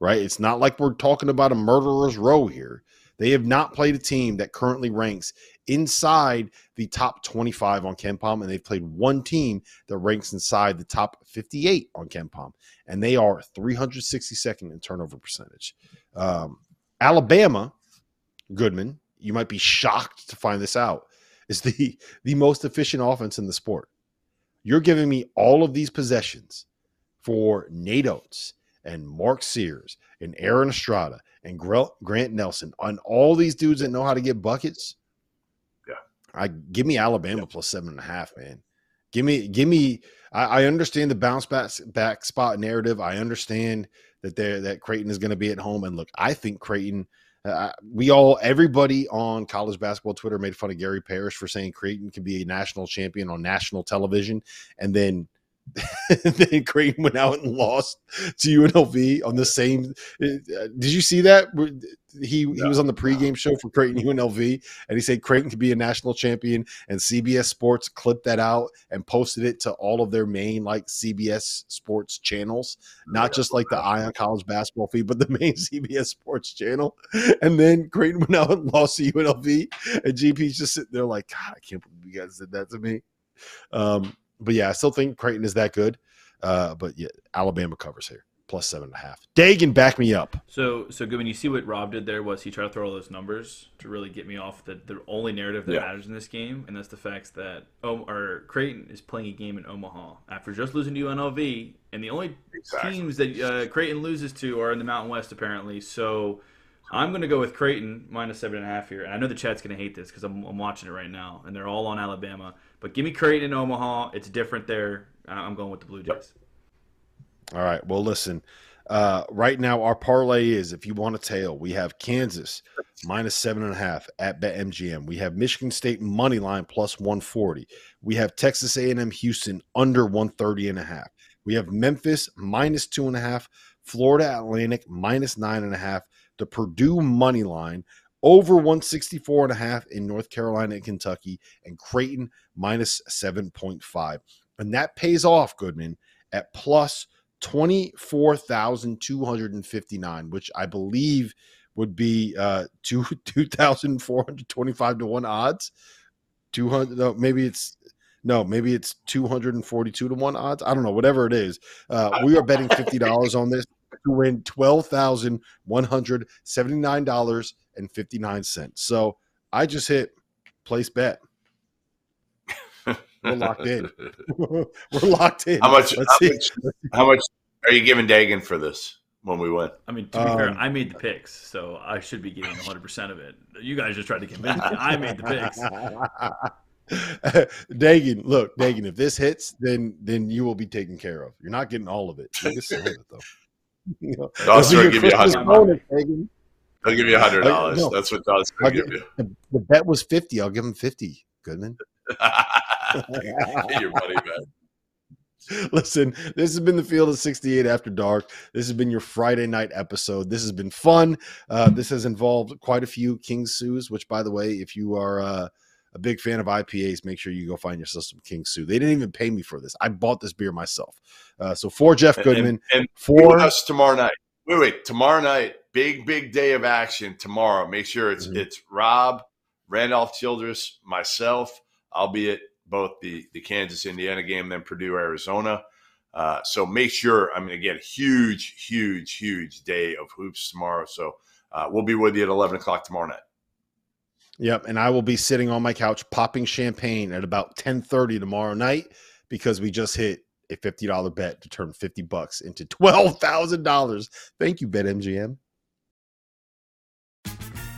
right? It's not like we're talking about a murderer's row here. They have not played a team that currently ranks inside the top twenty-five on KenPom, and they've played one team that ranks inside the top fifty-eight on KenPom, and they are three hundred sixty-second in turnover percentage. Um, Alabama, Goodman, you might be shocked to find this out, is the, the most efficient offense in the sport. You're giving me all of these possessions for Nate Oates and Mark Sears and Aaron Estrada and Grant Nelson on all these dudes that know how to get buckets. Yeah. I give me Alabama yeah. plus seven and a half, man. Give me, give me, I, I understand the bounce back, back spot narrative. I understand that they're that Creighton is going to be at home. And look, I think Creighton. Uh, we all, everybody on college basketball Twitter made fun of Gary Parrish for saying Creighton can be a national champion on national television, and then. Then Creighton went out and lost to U N L V on the same. Did you see that? He he was on the pregame show for Creighton U N L V, and he said Creighton could be a national champion. And C B S Sports clipped that out and posted it to all of their main like C B S Sports channels, not just like the Ion College Basketball feed, but the main C B S Sports channel. And then Creighton went out and lost to U N L V, and G P's just sitting there like, God, I can't believe you guys did that to me. Um, But, yeah, I still think Creighton is that good. Uh, but, yeah, Alabama covers here, plus seven and a half. Dagan, back me up. So, so Goodman, you see what Rob did there was he tried to throw all those numbers to really get me off the, the only narrative that yeah. matters in this game, and that's the fact that um, or Creighton is playing a game in Omaha after just losing to U N L V, and the only exactly. teams that uh, Creighton loses to are in the Mountain West apparently. So I'm going to go with Creighton minus seven and a half here. And I know the chat's going to hate this because I'm, I'm watching it right now, and they're all on Alabama. But give me Creighton in Omaha. It's different there. I'm going with the Blue Jays. All right. Well, listen, uh, right now our parlay is, if you want a tail, we have Kansas minus seven and a half at BetMGM. We have Michigan State money line plus one forty. We have Texas A and M Houston under one thirty and a half. We have Memphis minus two and a half, Florida Atlantic minus nine and a half, the Purdue money line over one sixty-four and a half in North Carolina and Kentucky, and Creighton minus seven point five. And that pays off, Goodman, at plus twenty-four thousand two hundred fifty-nine, which I believe would be uh, two thousand four hundred twenty-five to one odds. two hundred, no, maybe it's no, maybe it's two hundred forty-two to one odds. I don't know, whatever it is. Uh, we are betting fifty dollars on this to win twelve thousand one hundred seventy-nine dollars and fifty-nine cents. So I just hit place bet. We're locked in. We're locked in. How much, how much, how much are you giving Dagan for this when we win? I mean, to be um, fair, I made the picks, so I should be getting one hundred percent of it. You guys just tried to convince me. I made the picks. Dagan, look, Dagan, if this hits, then then you will be taken care of. You're not getting all of it. You're just saying it, though. You know, I'll give you a hundred dollars. I'll give you a hundred dollars. No. That's what Dodd's gonna give you. The, the bet was fifty. I'll give him fifty. Goodman, get your money back. Listen, this has been the Field of sixty-eight After Dark. This has been your Friday night episode. This has been fun. Uh, this has involved quite a few King Sues, which, by the way, if you are uh, a big fan of I P As, make sure you go find yourself some King Sue. They didn't even pay me for this. I bought this beer myself. Uh, so for Jeff Goodman, and, and for us tomorrow night. Wait, wait, tomorrow night, big, big day of action tomorrow. Make sure it's mm-hmm. it's Rob, Randolph Childress, myself. I'll be at both the the Kansas Indiana game, then Purdue Arizona. Uh, so make sure. I mean, again, huge, huge, huge day of hoops tomorrow. So uh, we'll be with you at eleven o'clock tomorrow night. Yep, and I will be sitting on my couch popping champagne at about ten thirty tomorrow night because we just hit a fifty dollar bet to turn fifty bucks into twelve thousand dollars. Thank you, BetMGM.